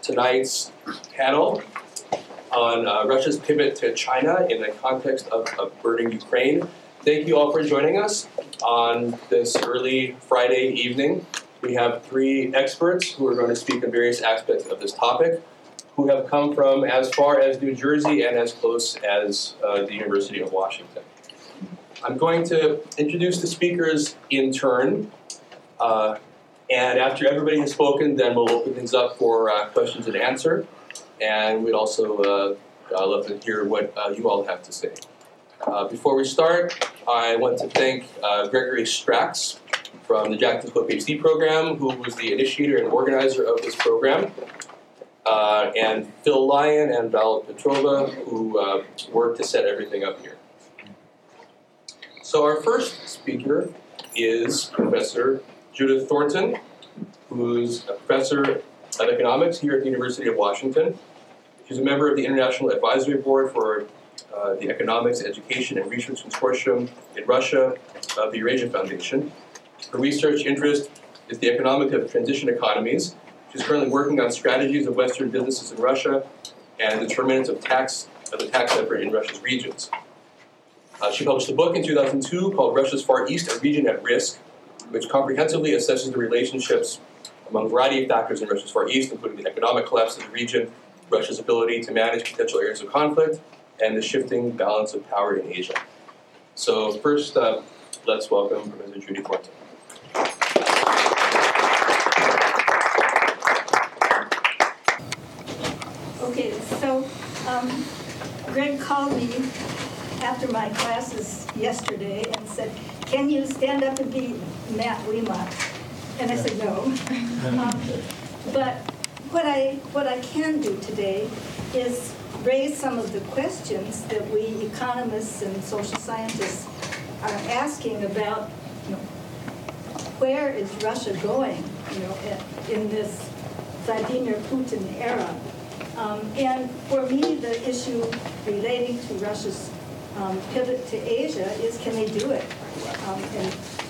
tonight's panel on Russia's pivot to China in the context of burning Ukraine. Thank you all for joining us on this early Friday evening. We have three experts who are going to speak on various aspects of this topic, who have come from as far as New Jersey and as close as the University of Washington. I'm going to introduce the speakers in turn. And after everybody has spoken, then we'll open things up for questions and answer. And we'd also love to hear what you all have to say. Before we start, I want to thank Gregory Strax from the Jackson School of PhD program, who was the initiator and organizer of this program, and Phil Lyon and Val Petrova, who worked to set everything up here. So our first speaker is Professor Judith Thornton, who's a professor of economics here at the University of Washington. She's a member of the International Advisory Board for the Economics, Education, and Research Consortium in Russia of the Eurasia Foundation. Her research interest is the economics of transition economies. She's currently working on strategies of Western businesses in Russia and determinants of the tax effort in Russia's regions. She published a book in 2002 called Russia's Far East, A Region at Risk, which comprehensively assesses the relationships among a variety of factors in Russia's Far East, including the economic collapse of the region, Russia's ability to manage potential areas of conflict, and the shifting balance of power in Asia. So first, let's welcome Professor Judith Thornton. Okay, so Greg called me after my classes yesterday and said, "Can you stand up and be Matt Leacock?" And I said no. But what I can do today is raise some of the questions that we economists and social scientists are asking about, you know, where is Russia going, you know, in this Vladimir Putin era? And for me, the issue relating to Russia's pivot to Asia is, can they do it?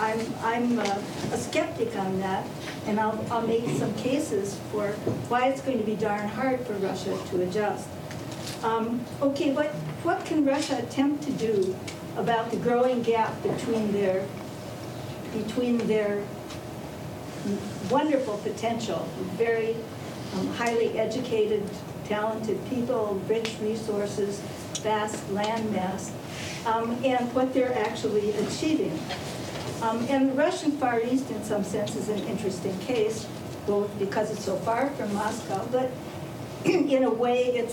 And I'm a skeptic on that, and I'll make some cases for why it's going to be darn hard for Russia to adjust. Okay, what can Russia attempt to do about the growing gap between their wonderful potential, very highly educated, talented people, rich resources, vast land mass, and what they're actually achieving. And the Russian Far East, in some sense, is an interesting case, both because it's so far from Moscow, but in a way it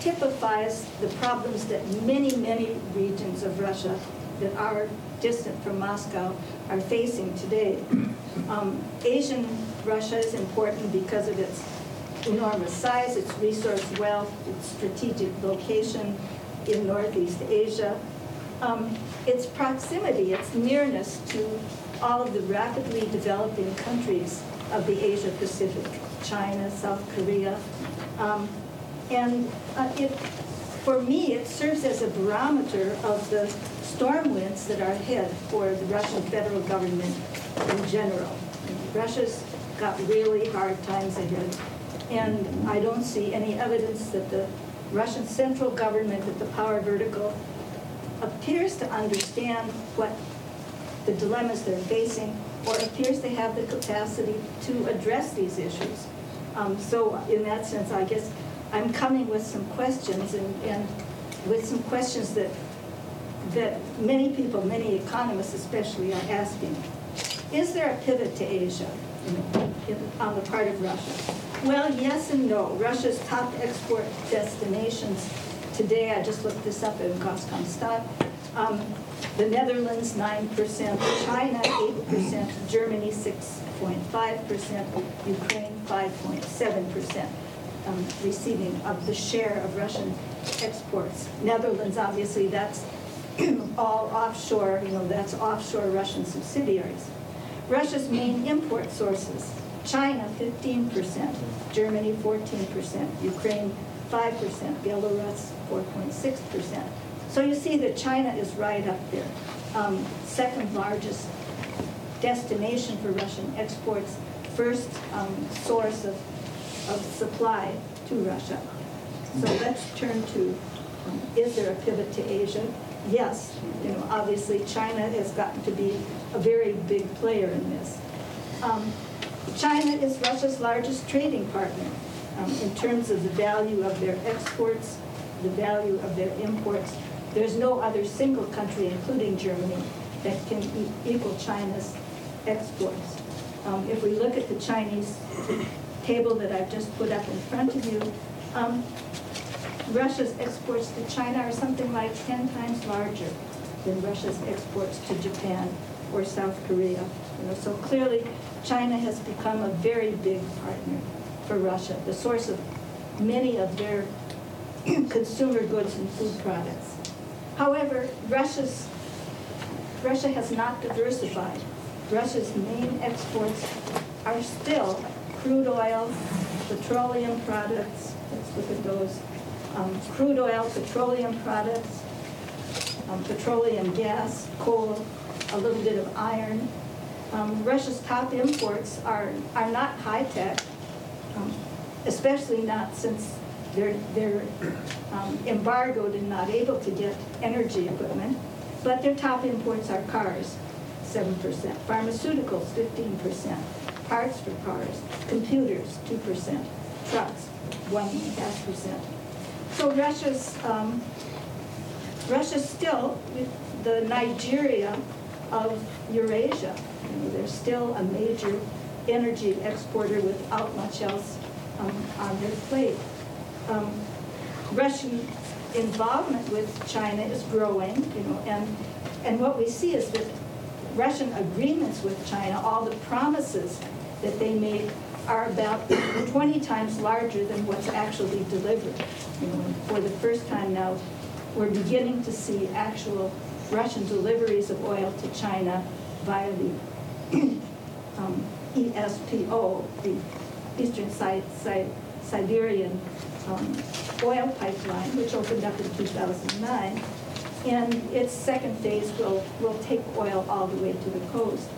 typifies the problems that many, many regions of Russia that are distant from Moscow are facing today. Asian Russia is important because of its enormous size, its resource wealth, its strategic location in Northeast Asia, its proximity, its nearness to all of the rapidly developing countries of the Asia-Pacific, China, South Korea. For me, it serves as a barometer of the storm winds that are ahead for the Russian federal government in general. Russia's got really hard times ahead. And I don't see any evidence that the Russian central government, that the power vertical, appears to understand what the dilemmas they're facing or appears to have the capacity to address these issues. So in that sense, I guess I'm coming with some questions and with some questions that many people, many economists especially, are asking. Is there a pivot to Asia on the part of Russia? Well, yes and no. Russia's top export destinations today, I just looked this up in Goskomstat, the Netherlands 9%, China 8%, Germany 6.5%, Ukraine 5.7%. Receiving of the share of Russian exports. Netherlands, obviously, that's all offshore, you know, that's offshore Russian subsidiaries. Russia's main import sources, China 15%, Germany 14%, Ukraine 5%, Belarus 4.6%. So you see that China is right up there. Second largest destination for Russian exports, first source of supply to Russia. So let's turn to, is there a pivot to Asia? Yes, you know, obviously China has gotten to be a very big player in this. China is Russia's largest trading partner in terms of the value of their exports, the value of their imports. There's no other single country, including Germany, that can equal China's exports. If we look at the Chinese table that I've just put up in front of you, Russia's exports to China are something like 10 times larger than Russia's exports to Japan or South Korea. You know, so clearly, China has become a very big partner for Russia, the source of many of their consumer goods and food products. However, Russia has not diversified. Russia's main exports are still crude oil, petroleum products, let's look at those, crude oil, petroleum products, petroleum gas, coal, a little bit of iron. Russia's top imports are not high-tech, especially not since they're embargoed and not able to get energy equipment, but their top imports are cars, 7%, pharmaceuticals, 15%. Parts for cars, computers, 2%, trucks, 1.5%. So Russia's still the Nigeria of Eurasia. You know, they're still a major energy exporter without much else on their plate. Russian involvement with China is growing, you know, and what we see is that Russian agreements with China, all the promises that they make are about 20 times larger than what's actually delivered. You know, for the first time now, we're beginning to see actual Russian deliveries of oil to China via the ESPO, the Eastern Siberian oil pipeline, which opened up in 2009. And its second phase will take oil all the way to the coast.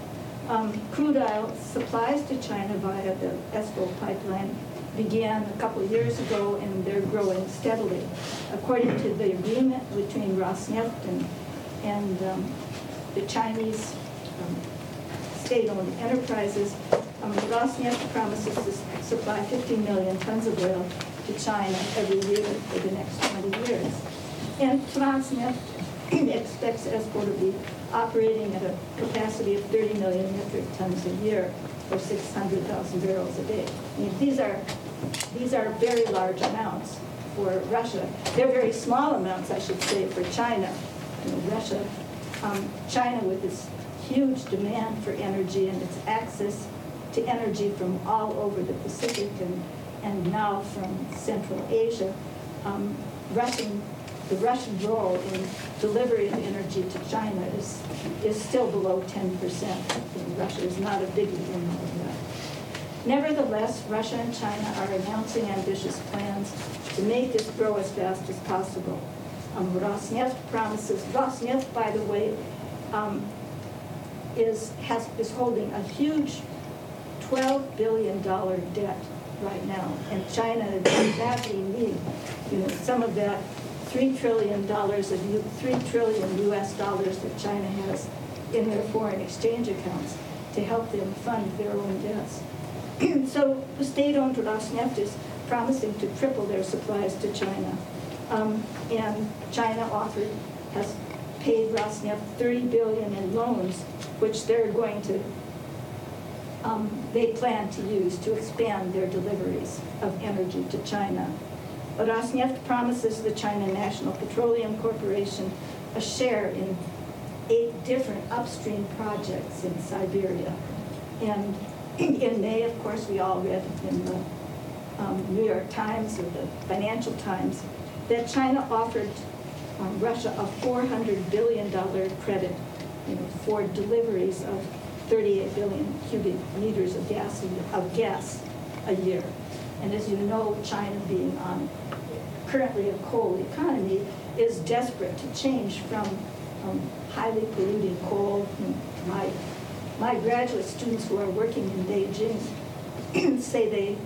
Crude oil supplies to China via the ESPO pipeline began a couple years ago, and they're growing steadily. According to the agreement between Rosneft and the Chinese state-owned enterprises, Rosneft promises to supply 50 million tons of oil to China every year for the next 20 years. And Transneft expects ESPO to be operating at a capacity of 30 million metric tons a year, or 600,000 barrels a day. I mean, these are very large amounts for Russia. They're very small amounts, I should say, for China. You know, Russia, China, with its huge demand for energy and its access to energy from all over the Pacific and now from Central Asia, the Russian role in delivery of energy to China is still below 10%. Russia is not a biggie in all of that. Nevertheless, Russia and China are announcing ambitious plans to make this grow as fast as possible. Rosneft, by the way, is holding a huge $12 billion debt right now, and China is badly in need. You know, some of that $3 trillion US dollars that China has in their foreign exchange accounts to help them fund their own debts. So the state-owned Rosneft is promising to triple their supplies to China, and China has paid Rosneft $30 billion in loans, which they're going to they plan to use to expand their deliveries of energy to China. Rosneft promises the China National Petroleum Corporation a share in 8 different upstream projects in Siberia. And in May, of course, we all read in the New York Times or the Financial Times that China offered Russia a $400 billion credit for deliveries of 38 billion cubic meters of gas a year. And as you know, China, being currently a coal economy, is desperate to change from highly polluting coal. My graduate students who are working in Beijing say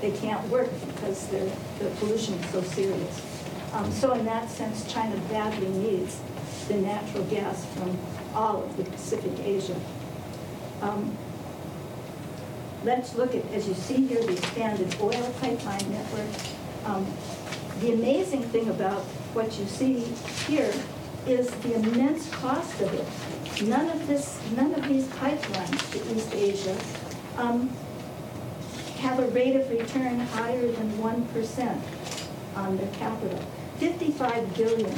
they can't work because the pollution is so serious. So in that sense, China badly needs the natural gas from all of the Pacific Asia. Let's look at, as you see here, the expanded oil pipeline network. The amazing thing about what you see here is the immense cost of it. None of these pipelines to East Asia have a rate of return higher than 1% on their capital. $55 billion,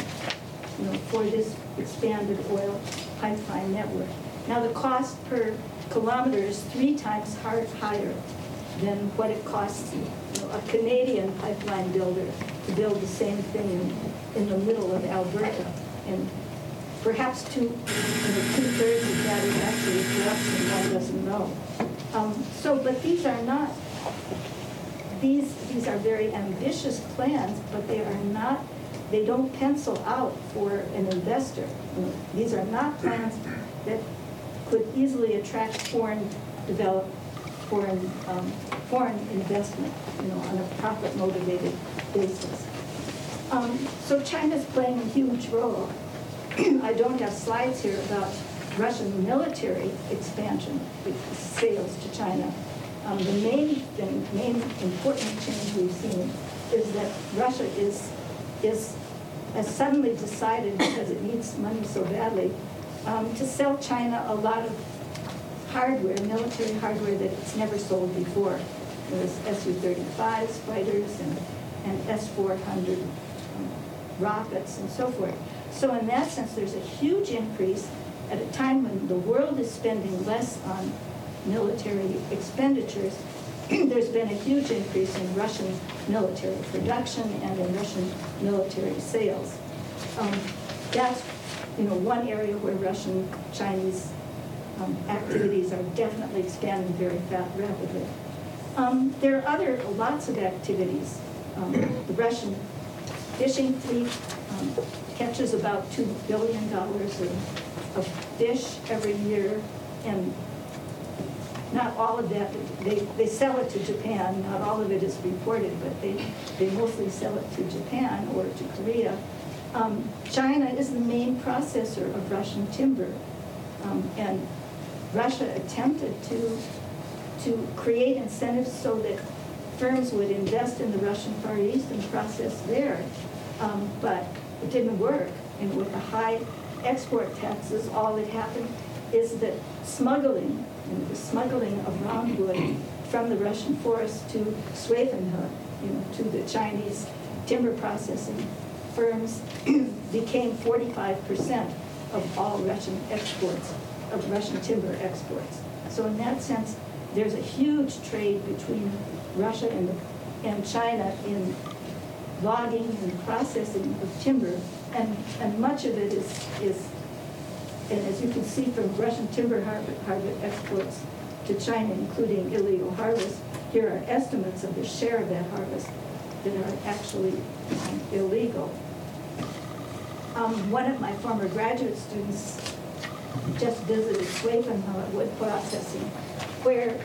for this expanded oil pipeline network. Now the cost per kilometer is 3 times higher than what it costs a Canadian pipeline builder to build the same thing in the middle of Alberta. And perhaps two-thirds of that is actually corruption, one doesn't know. But these are very ambitious plans, but they don't pencil out for an investor. These are not plans that could easily attract foreign investment, on a profit-motivated basis. So China's playing a huge role. I don't have slides here about Russian military expansion, sales to China. The main important change we've seen is that Russia has suddenly decided, because it needs money so badly, to sell China a lot of military hardware that it's never sold before. There's Su-35s, fighters, and S-400 rockets, and so forth. So in that sense, there's a huge increase at a time when the world is spending less on military expenditures. There's been a huge increase in Russian military production and in Russian military sales. That's one area where Russian-Chinese activities are definitely expanding very rapidly. There are lots of activities. The Russian fishing fleet catches about $2 billion of fish every year, and not all of that, they sell it to Japan. Not all of it is reported, but they mostly sell it to Japan or to Korea. China is the main processor of Russian timber, and Russia attempted to create incentives so that firms would invest in the Russian Far East and process there, but it didn't work. And with the high export taxes, all that happened is that the smuggling of round wood from the Russian forest to Suifenhe, to the Chinese timber processing firms, became 45% of all Russian timber exports. So in that sense, there's a huge trade between Russia and China in logging and processing of timber, and much of it is, and as you can see from Russian timber hardwood exports to China, including illegal harvest, here are estimates of the share of that harvest that are actually illegal. One of my former graduate students just visited Suifenhe wood processing, where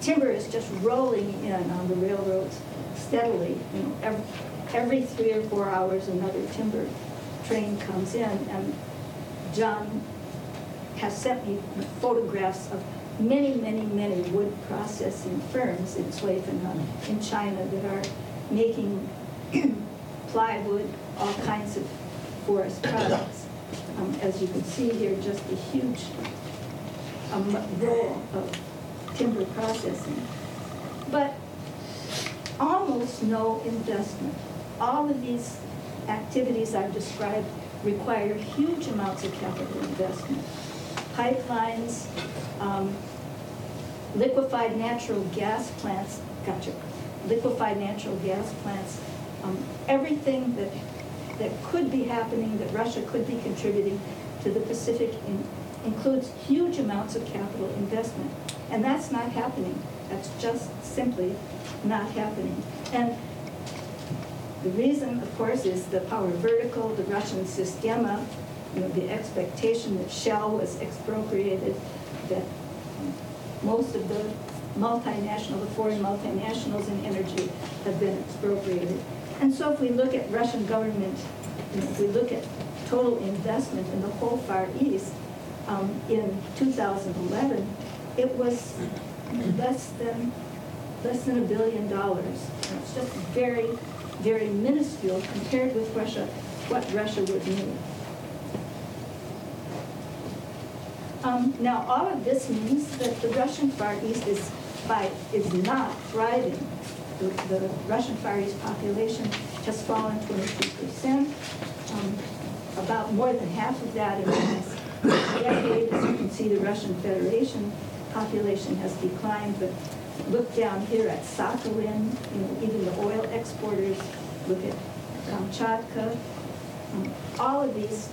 timber is just rolling in on the railroads steadily. Every 3 or 4 hours, another timber train comes in, and John has sent me photographs of many, many, many wood processing firms in Suifenhe in China that are making plywood, all kinds of forest products. As you can see here, just a huge role of timber processing. But almost no investment. All of these activities I've described require huge amounts of capital investment. Pipelines, liquefied natural gas plants, everything that could be happening, that Russia could be contributing to the Pacific includes huge amounts of capital investment. And that's not happening. That's just simply not happening. And the reason, of course, is the power vertical, the Russian systema, the expectation that Shell was expropriated, that most of the foreign multinationals in energy have been expropriated. And so if we look at Russian government, if we look at total investment in the whole Far East, in 2011, it was less than $1 billion. It's just very, very minuscule compared with Russia, what Russia would need. Now, all of this means that the Russian Far East is not thriving. The Russian Far East population has fallen 23%. About more than half of that in the last decade. As you can see, the Russian Federation population has declined. But look down here at Sakhalin, even the oil exporters. Look at Kamchatka. All of these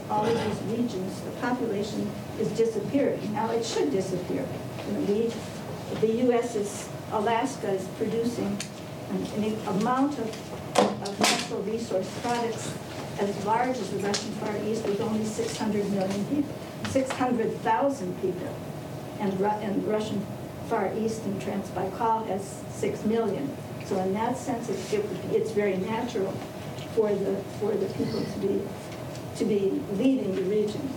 regions, the population is disappearing. Now it should disappear. The U.S.'s Alaska is producing an amount of natural resource products as large as the Russian Far East, with only 600,000 people, and the Russian Far East and Transbaikal has 6 million. So in that sense, it's very natural for the people to be leaving the region.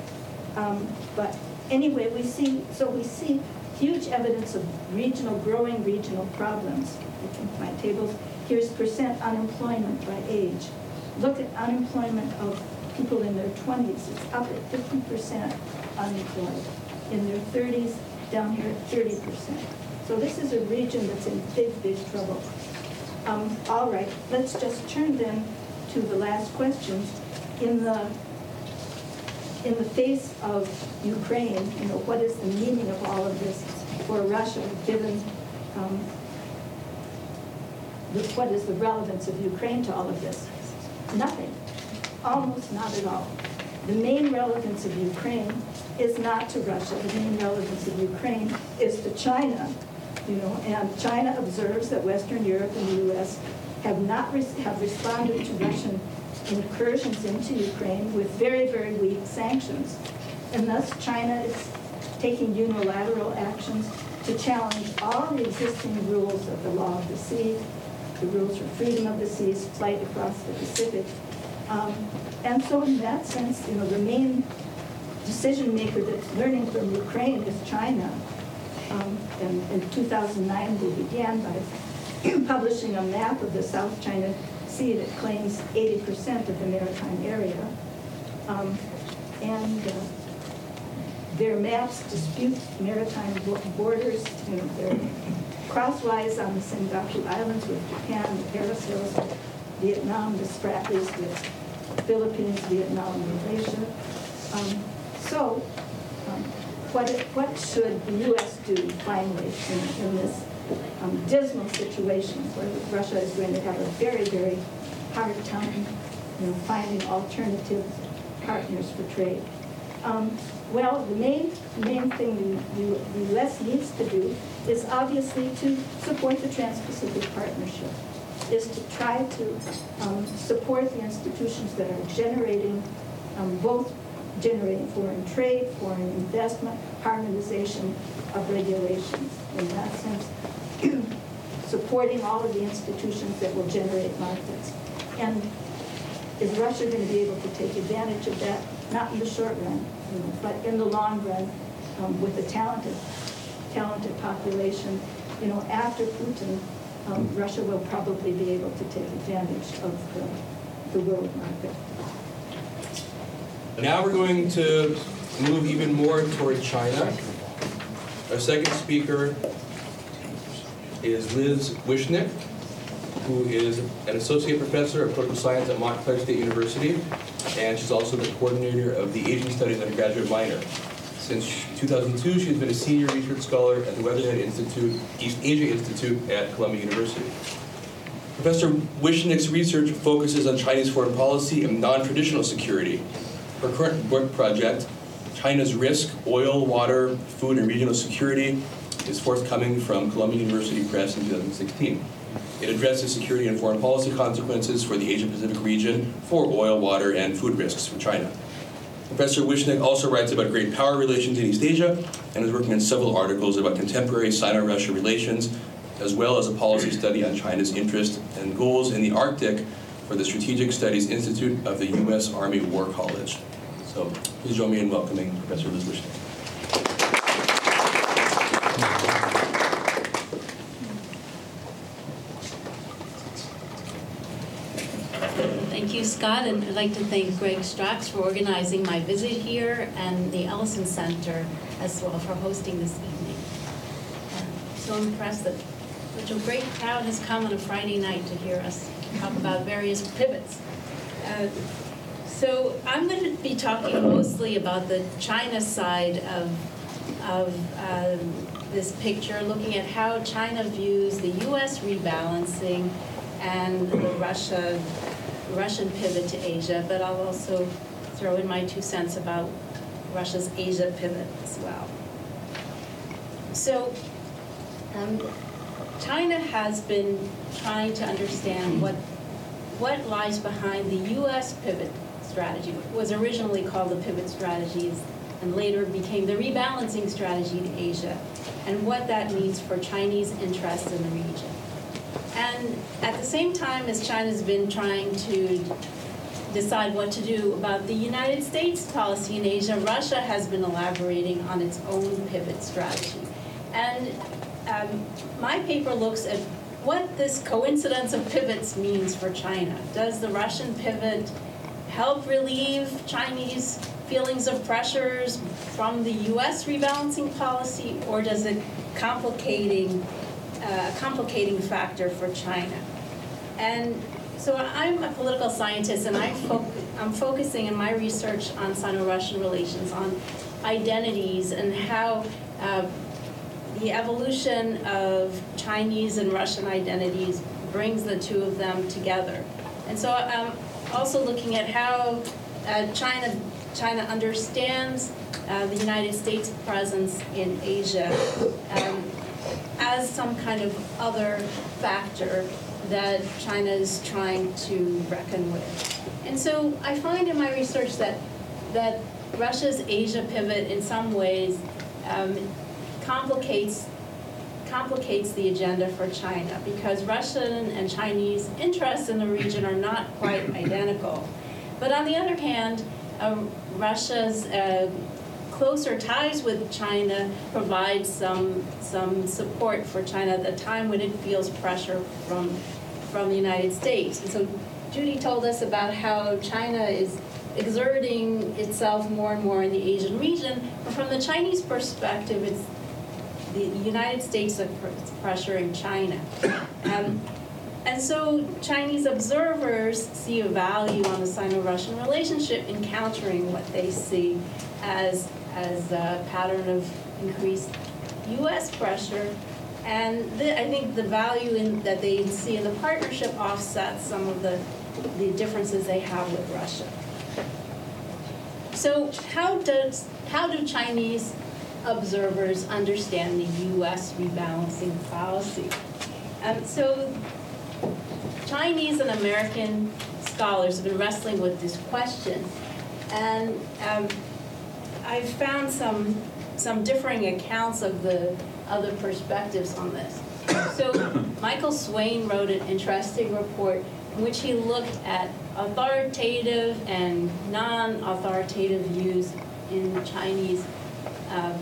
But anyway, we see huge evidence of growing regional problems. I think my tables here's percent unemployment by age. Look at unemployment of people in their 20s. It's up at 50% unemployed. In their 30s, down here at 30%. So this is a region that's in big, big trouble. All right, let's just turn then to the last question. In the face of Ukraine, what is the meaning of all of this for Russia, given what is the relevance of Ukraine to all of this? Nothing, almost not at all. The main relevance of Ukraine is not to Russia. The main relevance of Ukraine is to China, and China observes that Western Europe and the U.S. have responded to Russian incursions into Ukraine with very, very weak sanctions. And thus, China is taking unilateral actions to challenge all the existing rules of the law of the sea, the rules for freedom of the seas, flight across the Pacific. And so in that sense, the main decision maker that's learning from Ukraine is China. And in 2009, they began by publishing a map of the South China Sea that claims 80% of the maritime area. And their maps dispute maritime borders. They're crosswise on the Senkaku Islands with Japan, the Paracels, Vietnam, the Spratlys, the Philippines, Vietnam, Malaysia. What should the U.S. do finally in this dismal situation where Russia is going to have a very, very hard time finding alternative partners for trade? Well, the main thing the U.S. needs to do is obviously to support the Trans-Pacific Partnership, is to try to support the institutions that are generating generating foreign trade, foreign investment, harmonization of regulations. In that sense, supporting all of the institutions that will generate markets. And is Russia going to be able to take advantage of that? Not in the short run, but in the long run, with a talented population. After Putin, Russia will probably be able to take advantage of the world market. Now we're going to move even more toward China. Our second speaker is Liz Wishnick. who is an associate professor of political science at Montclair State University, and she's also the coordinator of the Asian Studies undergraduate minor. Since 2002, she's been a senior research scholar at the Weatherhead Institute, East Asia Institute at Columbia University. Professor Wishnick's research focuses on Chinese foreign policy and non-traditional security. Her current work project, China's Risk, Oil, Water, Food, and Regional Security, is forthcoming from Columbia University Press in 2016. It addresses security and foreign policy consequences for the Asia-Pacific region for oil, water, and food risks for China. Professor Wishnick also writes about great power relations in East Asia and is working on several articles about contemporary Sino-Russia relations, as well as a policy study on China's interests and goals in the Arctic for the Strategic Studies Institute of the U.S. Army War College. So please join me in welcoming Professor Liz Wishnick. Thank you, Scott, and I'd like to thank Greg Strax for organizing my visit here and the Ellison Center as well for hosting this evening. I'm so impressed that such a great crowd has come on a Friday night to hear us talk about various pivots. So I'm going to be talking mostly about the China side of this picture, looking at how China views the U.S. rebalancing and the Russian pivot to Asia, but I'll also throw in my 2 cents about Russia's Asia pivot as well. So China has been trying to understand what lies behind the U.S. pivot strategy, which was originally called the pivot strategies and later became the rebalancing strategy to Asia, and what that means for Chinese interests in the region. And at the same time as China's been trying to decide what to do about the United States policy in Asia, Russia has been elaborating on its own pivot strategy. And my paper looks at what this coincidence of pivots means for China. Does the Russian pivot help relieve Chinese feelings of pressures from the U.S. rebalancing policy, or does it complicating factor for China? And so I'm a political scientist, and I'm focusing in my research on Sino-Russian relations, on identities, and how the evolution of Chinese and Russian identities brings the two of them together. And so I'm also looking at how China understands the United States presence in Asia as some kind of other factor that China is trying to reckon with. And so I find in my research that Russia's Asia pivot in some ways complicates the agenda for China, because Russian and Chinese interests in the region are not quite identical. But on the other hand, Russia's closer ties with China provide some support for China at a time when it feels pressure from the United States. And so Judy told us about how China is exerting itself more and more in the Asian region, but from the Chinese perspective, it's the United States that's pressuring China. And so Chinese observers see a value on the Sino-Russian relationship in countering what they see as a pattern of increased U.S. pressure. And I think the value that they see in the partnership offsets some of the differences they have with Russia. So how do Chinese observers understand the U.S. rebalancing policy? So Chinese and American scholars have been wrestling with this question. And I've found some differing accounts of the other perspectives on this. So Michael Swain wrote an interesting report in which he looked at authoritative and non-authoritative views in Chinese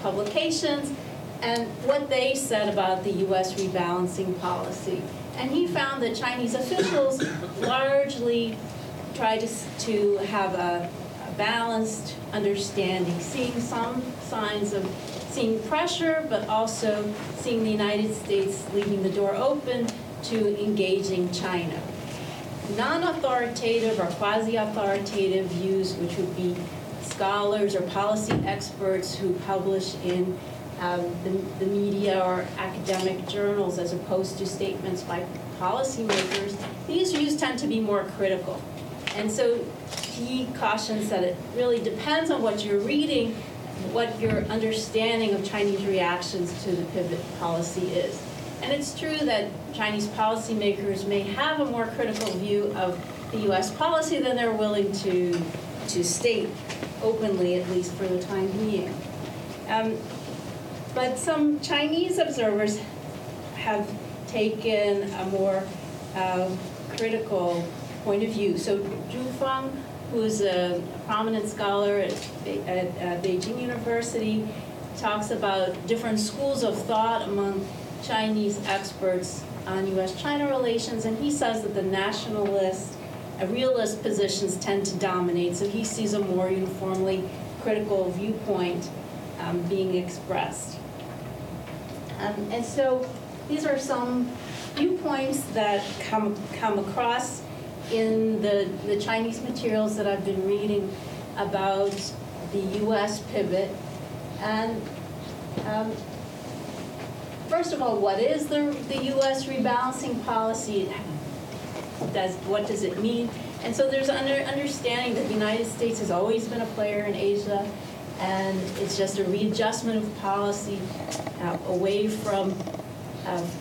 publications and what they said about the U.S. rebalancing policy. And he found that Chinese officials largely tried to have a balanced understanding, seeing some signs of seeing pressure, but also seeing the United States leaving the door open to engaging China. Non-authoritative or quasi-authoritative views, which would be scholars or policy experts who publish in the media or academic journals as opposed to statements by policymakers, these views tend to be more critical. And so he cautions that it really depends on what you're reading, what your understanding of Chinese reactions to the pivot policy is. And it's true that Chinese policymakers may have a more critical view of the U.S. policy than they're willing to state openly, at least for the time being. But some Chinese observers have taken a more critical point of view. So Zhu Feng, who's a prominent scholar at Beijing University, talks about different schools of thought among Chinese experts on U.S.-China relations, and he says that the nationalist, realist positions tend to dominate, so he sees a more uniformly critical viewpoint being expressed. And so these are some viewpoints that come across in the Chinese materials that I've been reading about the U.S. pivot. And first of all, what is the U.S. rebalancing policy? What does it mean? And so there's an understanding that the United States has always been a player in Asia, and it's just a readjustment of policy away from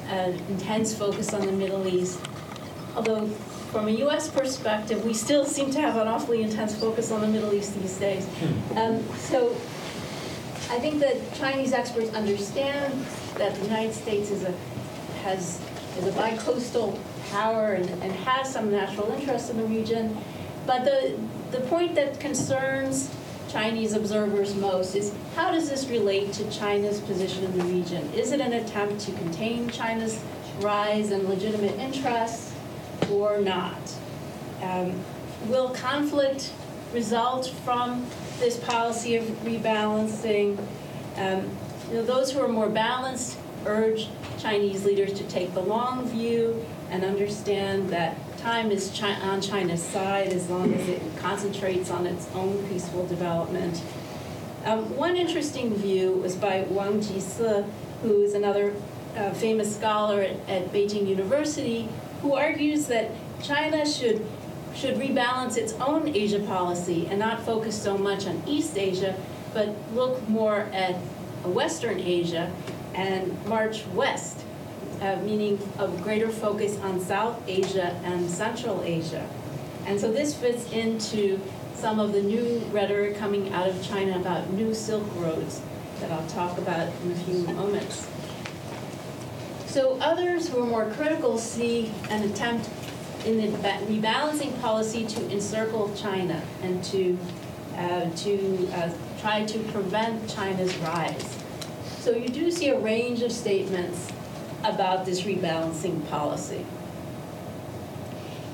an intense focus on the Middle East. Although, from a U.S. perspective, we still seem to have an awfully intense focus on the Middle East these days. So I think that Chinese experts understand that the United States is a bicoastal power and has some natural interest in the region. But the point that concerns Chinese observers most is, how does this relate to China's position in the region? Is it an attempt to contain China's rise in legitimate interests or not? Will conflict result from this policy of rebalancing? Those who are more balanced urge Chinese leaders to take the long view and understand that time is on China's side as long as it concentrates on its own peaceful development. One interesting view was by Wang Jisi, who is another famous scholar at Beijing University, who argues that China should rebalance its own Asia policy and not focus so much on East Asia, but look more at Western Asia and march west, meaning of greater focus on South Asia and Central Asia. And so this fits into some of the new rhetoric coming out of China about new Silk Roads that I'll talk about in a few moments. So others who are more critical see an attempt in the rebalancing policy to encircle China and to try to prevent China's rise. So you do see a range of statements about this rebalancing policy.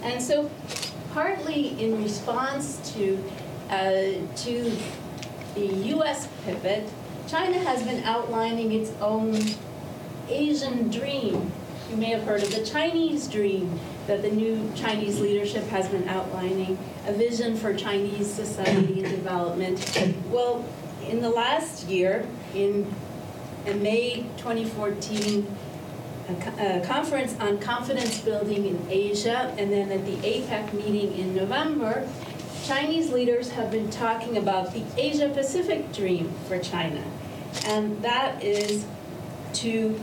And so partly in response to the US pivot, China has been outlining its own Asian dream. You may have heard of the Chinese dream that the new Chinese leadership has been outlining, a vision for Chinese society and development. Well, in the last year, in May 2014, a conference on confidence building in Asia, and then at the APEC meeting in November, Chinese leaders have been talking about the Asia-Pacific dream for China. And that is to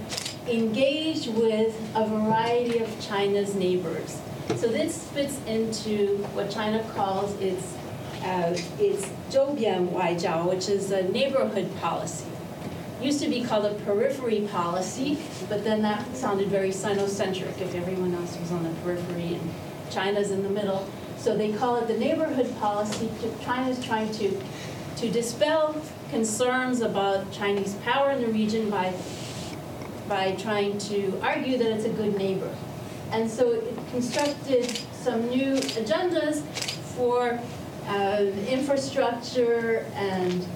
engage with a variety of China's neighbors. So this fits into what China calls its Zhoubian Waijiao, which is a neighborhood policy. It used to be called a periphery policy, but then that sounded very Sinocentric if everyone else was on the periphery and China's in the middle. So they call it the neighborhood policy. China's trying to dispel concerns about Chinese power in the region by trying to argue that it's a good neighbor. And so it constructed some new agendas for infrastructure and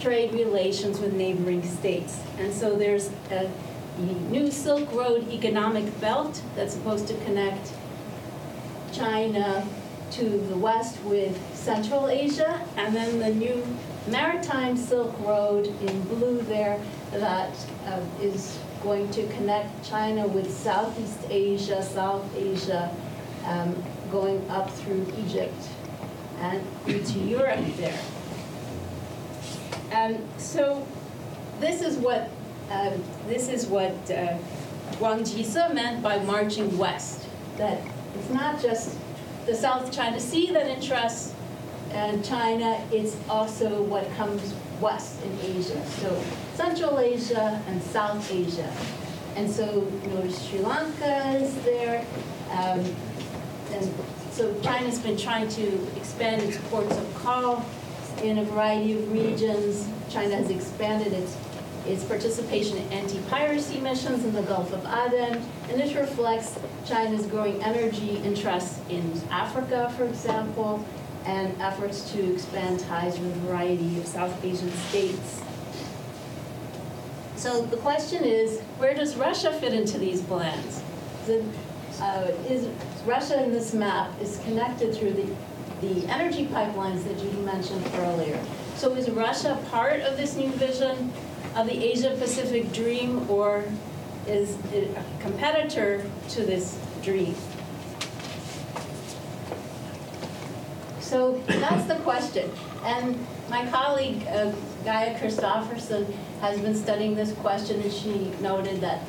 trade relations with neighboring states. And so there's the new Silk Road economic belt that's supposed to connect China to the West with Central Asia, and then the new Maritime Silk Road in blue there that is going to connect China with Southeast Asia, South Asia, going up through Egypt and into Europe there. So this is what Wang Jisi meant by marching west. That it's not just the South China Sea that interests China, it's also what comes west in Asia. So Central Asia and South Asia. And so you know, Sri Lanka is there. And so China's been trying to expand its ports of call in a variety of regions. China has expanded its participation in anti-piracy missions in the Gulf of Aden, and this reflects China's growing energy interests in Africa, for example, and efforts to expand ties with a variety of South Asian states. So the question is, where does Russia fit into these plans? Is Russia in this map is connected through the energy pipelines that Judy mentioned earlier. So is Russia part of this new vision of the Asia-Pacific dream, or is it a competitor to this dream? So that's the question. And my colleague, Gaia Christofferson, has been studying this question, and she noted that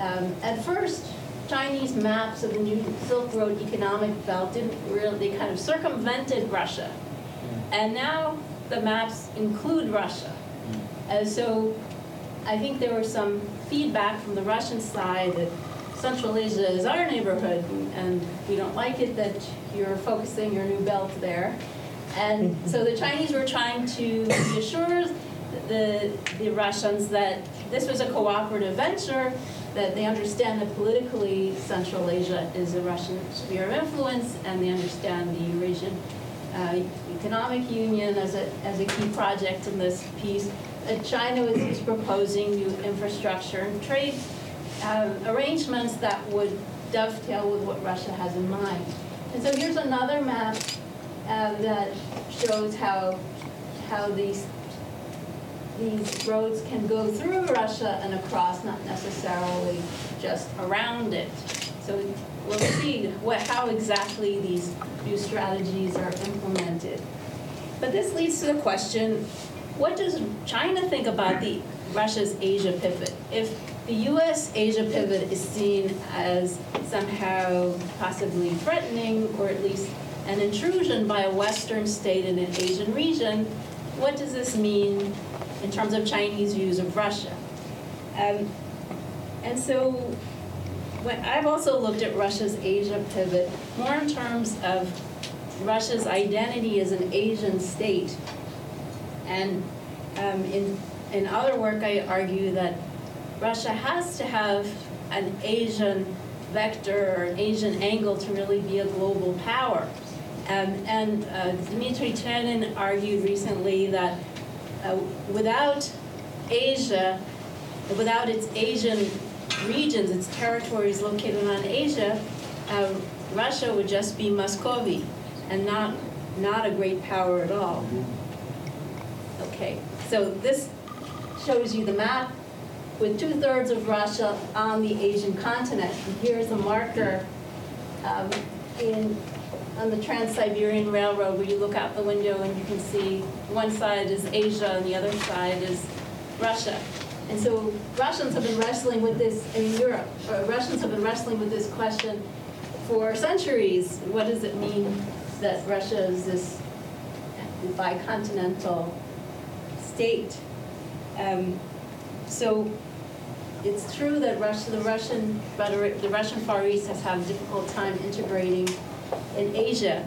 at first, Chinese maps of the new Silk Road economic belt they kind of circumvented Russia. And now the maps include Russia. And so I think there was some feedback from the Russian side that Central Asia is our neighborhood, and we don't like it that you're focusing your new belt there. And so the Chinese were trying to reassure the Russians that this was a cooperative venture, that they understand that politically Central Asia is a Russian sphere of influence, and they understand the Eurasian Economic Union as a key project in this piece. China is proposing new infrastructure and trade arrangements that would dovetail with what Russia has in mind. And so here's another map that shows how these roads can go through Russia and across, not necessarily just around it. So we'll see how exactly these new strategies are implemented. But this leads to the question, what does China think about Russia's Asia pivot? If the U.S. Asia pivot is seen as somehow possibly threatening, or at least an intrusion by a Western state in an Asian region, what does this mean in terms of Chinese views of Russia? And so I've also looked at Russia's Asia pivot more in terms of Russia's identity as an Asian state. And in other work, I argue that Russia has to have an Asian vector or an Asian angle to really be a global power. And Dmitry Chernin argued recently that without Asia, without its Asian regions, its territories located on Asia, Russia would just be Muscovy and not a great power at all. Okay, so this shows you the map with 2/3 of Russia on the Asian continent. And here's a marker on the Trans-Siberian Railroad, where you look out the window and you can see one side is Asia and the other side is Russia. And so Russians have been wrestling with this in Europe. Russians have been wrestling with this question for centuries. What does it mean that Russia is this bicontinental state? So it's true that the Russian Far East has had a difficult time integrating in Asia.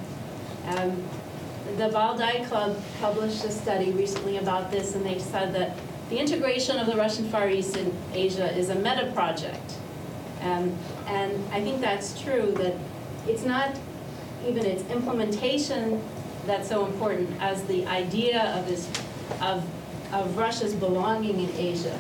The Valdai Club published a study recently about this, and they said that the integration of the Russian Far East in Asia is a meta project. And I think that's true, that it's not even its implementation that's so important as the idea of Russia's belonging in Asia.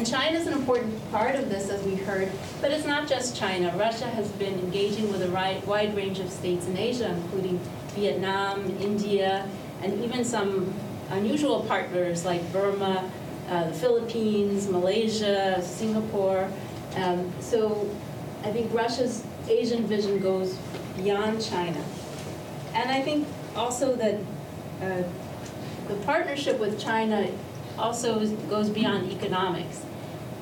And China is an important part of this, as we heard, but it's not just China. Russia has been engaging with a wide range of states in Asia, including Vietnam, India, and even some unusual partners like Burma, the Philippines, Malaysia, Singapore. So I think Russia's Asian vision goes beyond China. And I think also that the partnership with China also goes beyond economics.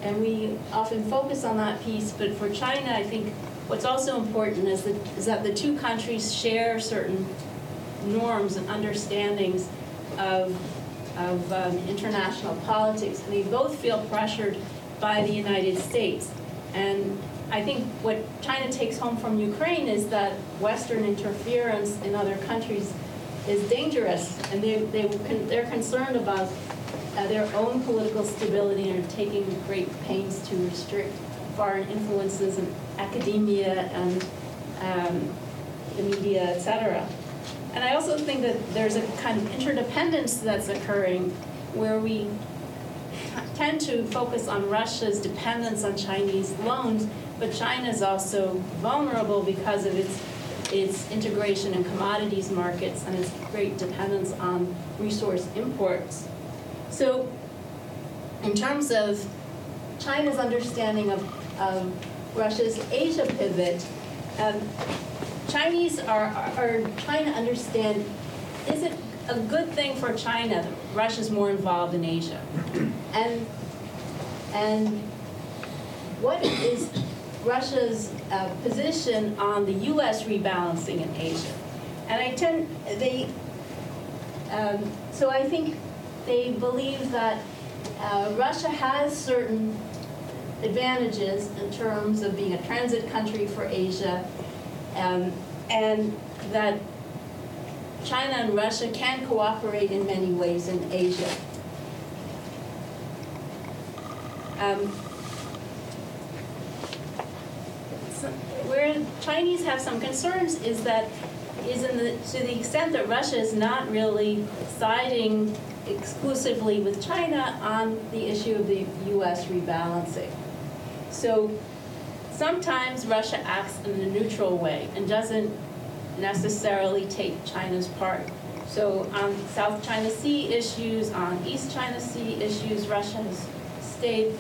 And we often focus on that piece, but for China, I think what's also important is that the two countries share certain norms and understandings of international politics. And they both feel pressured by the United States. And I think what China takes home from Ukraine is that Western interference in other countries is dangerous, and they're concerned about their own political stability and are taking great pains to restrict foreign influences in academia and the media, etc. And I also think that there's a kind of interdependence that's occurring where we tend to focus on Russia's dependence on Chinese loans, but China is also vulnerable because of its integration in commodities markets and its great dependence on resource imports. So in terms of China's understanding of Russia's Asia pivot, Chinese are trying to understand, is it a good thing for China that Russia's more involved in Asia? And what is Russia's position on the U.S. rebalancing in Asia? And so I think they believe that Russia has certain advantages in terms of being a transit country for Asia, and that China and Russia can cooperate in many ways in Asia. So where Chinese have some concerns is to the extent that Russia is not really siding exclusively with China on the issue of the U.S. rebalancing. So sometimes Russia acts in a neutral way and doesn't necessarily take China's part. So on South China Sea issues, on East China Sea issues, Russia has stayed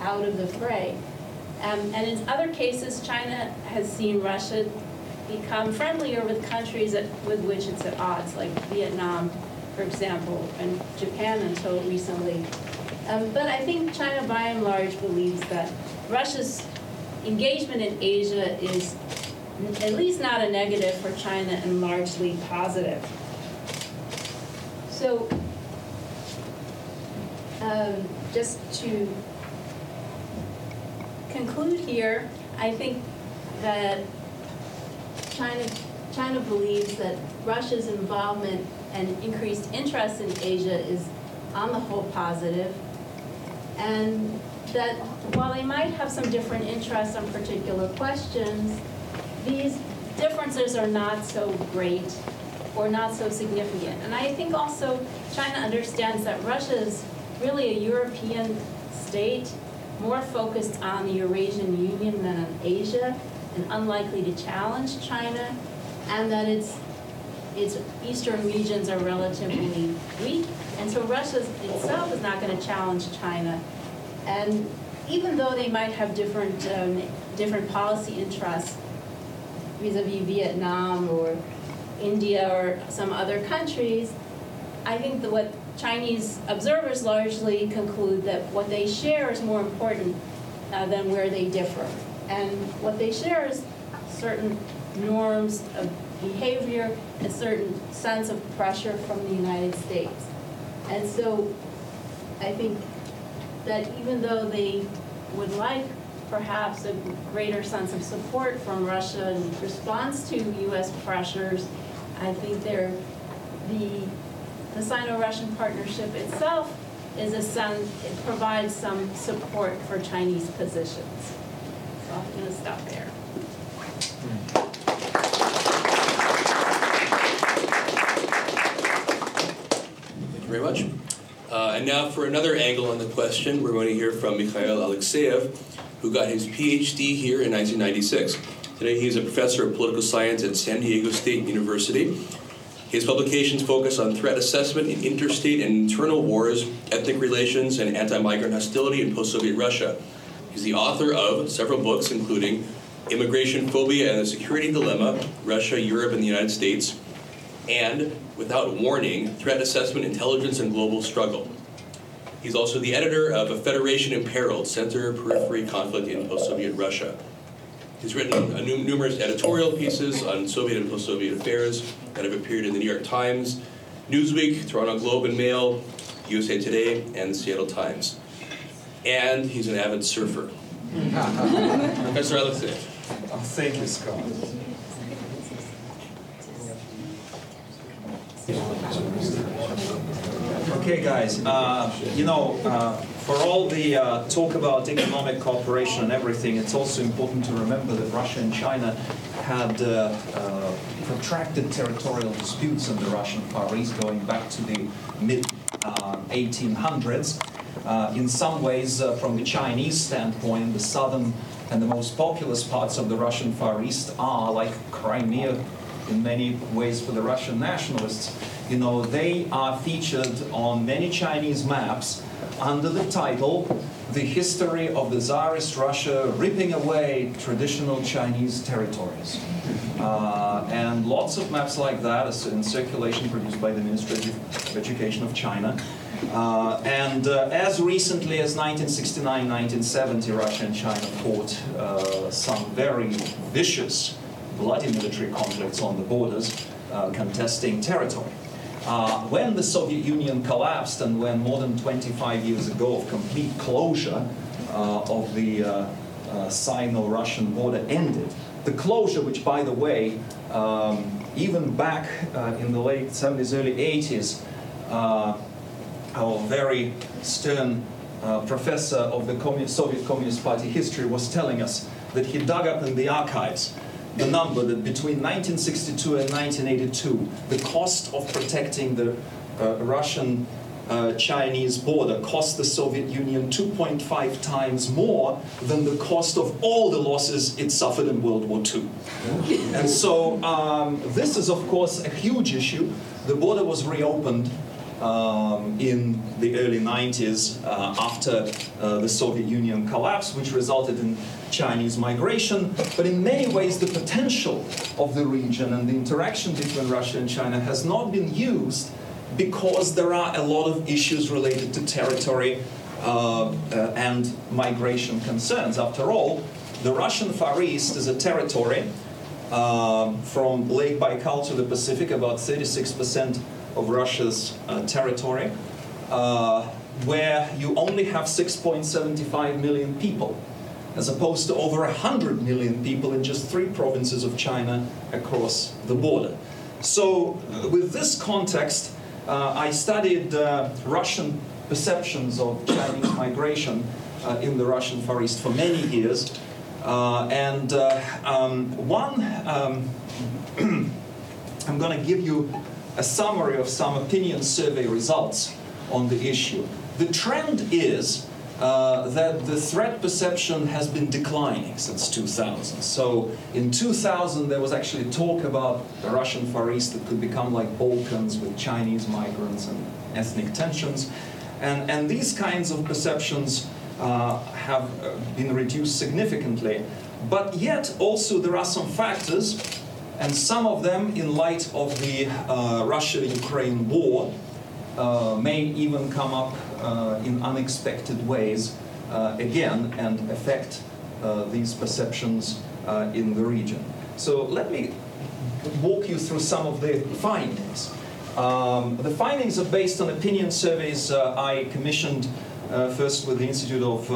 out of the fray. And in other cases, China has seen Russia become friendlier with countries with which it's at odds, like Vietnam, for example, and Japan until recently. But I think China, by and large, believes that Russia's engagement in Asia is at least not a negative for China and largely positive. So just to conclude here, I think that China believes that Russia's involvement and increased interest in Asia is, on the whole, positive, and that while they might have some different interests on particular questions, these differences are not so great or not so significant. And I think also China understands that Russia is really a European state, more focused on the Eurasian Union than on Asia, and unlikely to challenge China, and that its eastern regions are relatively weak, and so Russia itself is not going to challenge China. And even though they might have different policy interests vis-a-vis Vietnam or India or some other countries, I think that what Chinese observers largely conclude that what they share is more important than where they differ. And what they share is certain norms of behavior, a certain sense of pressure from the United States. And so I think that even though they would like perhaps a greater sense of support from Russia in response to US pressures, I think the Sino-Russian partnership itself it provides some support for Chinese positions. So I'm going to stop there. Thank you very much. And now for another angle on the question, we're going to hear from Mikhail Alexeyev, who got his PhD here in 1996. Today he is a professor of political science at San Diego State University. His publications focus on threat assessment in interstate and internal wars, ethnic relations, and anti-migrant hostility in post-Soviet Russia. He's the author of several books, including Immigration Phobia and the Security Dilemma, Russia, Europe, and the United States, and Without Warning, Threat Assessment, Intelligence, and Global Struggle. He's also the editor of A Federation Imperiled, Center-Periphery Conflict in Post-Soviet Russia. He's written numerous editorial pieces on Soviet and post-Soviet affairs that have appeared in the New York Times, Newsweek, Toronto Globe and Mail, USA Today, and the Seattle Times. And he's an avid surfer. Professor Alexeyev. Oh, thank you, Scott. Okay, guys, for all the talk about economic cooperation and everything, it's also important to remember that Russia and China had protracted territorial disputes in the Russian Far East going back to the mid-1800s. In some ways, from the Chinese standpoint, the southern and the most populous parts of the Russian Far East are like Crimea, in many ways, for the Russian nationalists. You know, they are featured on many Chinese maps under the title, The History of the Tsarist Russia Ripping Away Traditional Chinese Territories. And lots of maps like that are in circulation produced by the Ministry of Education of China. And as recently as 1969, 1970, Russia and China fought some very vicious bloody military conflicts on the borders, contesting territory. When the Soviet Union collapsed and when more than 25 years ago of complete closure of the Sino-Russian border ended, the closure which, by the way, even back in the late 70s, early 80s, our very stern professor of the Soviet Communist Party history was telling us that he dug up in the archives the number that between 1962 and 1982, the cost of protecting the Russian-Chinese border cost the Soviet Union 2.5 times more than the cost of all the losses it suffered in World War II. And so this is, of course, a huge issue. The border was reopened in the early 90s after the Soviet Union collapsed, which resulted in Chinese migration. But in many ways, the potential of the region and the interaction between Russia and China has not been used because there are a lot of issues related to territory and migration concerns. After all, the Russian Far East is a territory from Lake Baikal to the Pacific, about 36% of Russia's territory, where you only have 6.75 million people, as opposed to over 100 million people in just 3 provinces of China across the border. So with this context, I studied Russian perceptions of Chinese migration in the Russian Far East for many years. I'm going to give you a summary of some opinion survey results on the issue. The trend is that the threat perception has been declining since 2000. So in 2000, there was actually talk about the Russian Far East that could become like Balkans with Chinese migrants and ethnic tensions. And these kinds of perceptions have been reduced significantly. But yet also there are some factors, and some of them, in light of the Russia-Ukraine war, may even come up in unexpected ways again and affect these perceptions in the region. So let me walk you through some of the findings. The findings are based on opinion surveys I commissioned first with the Institute of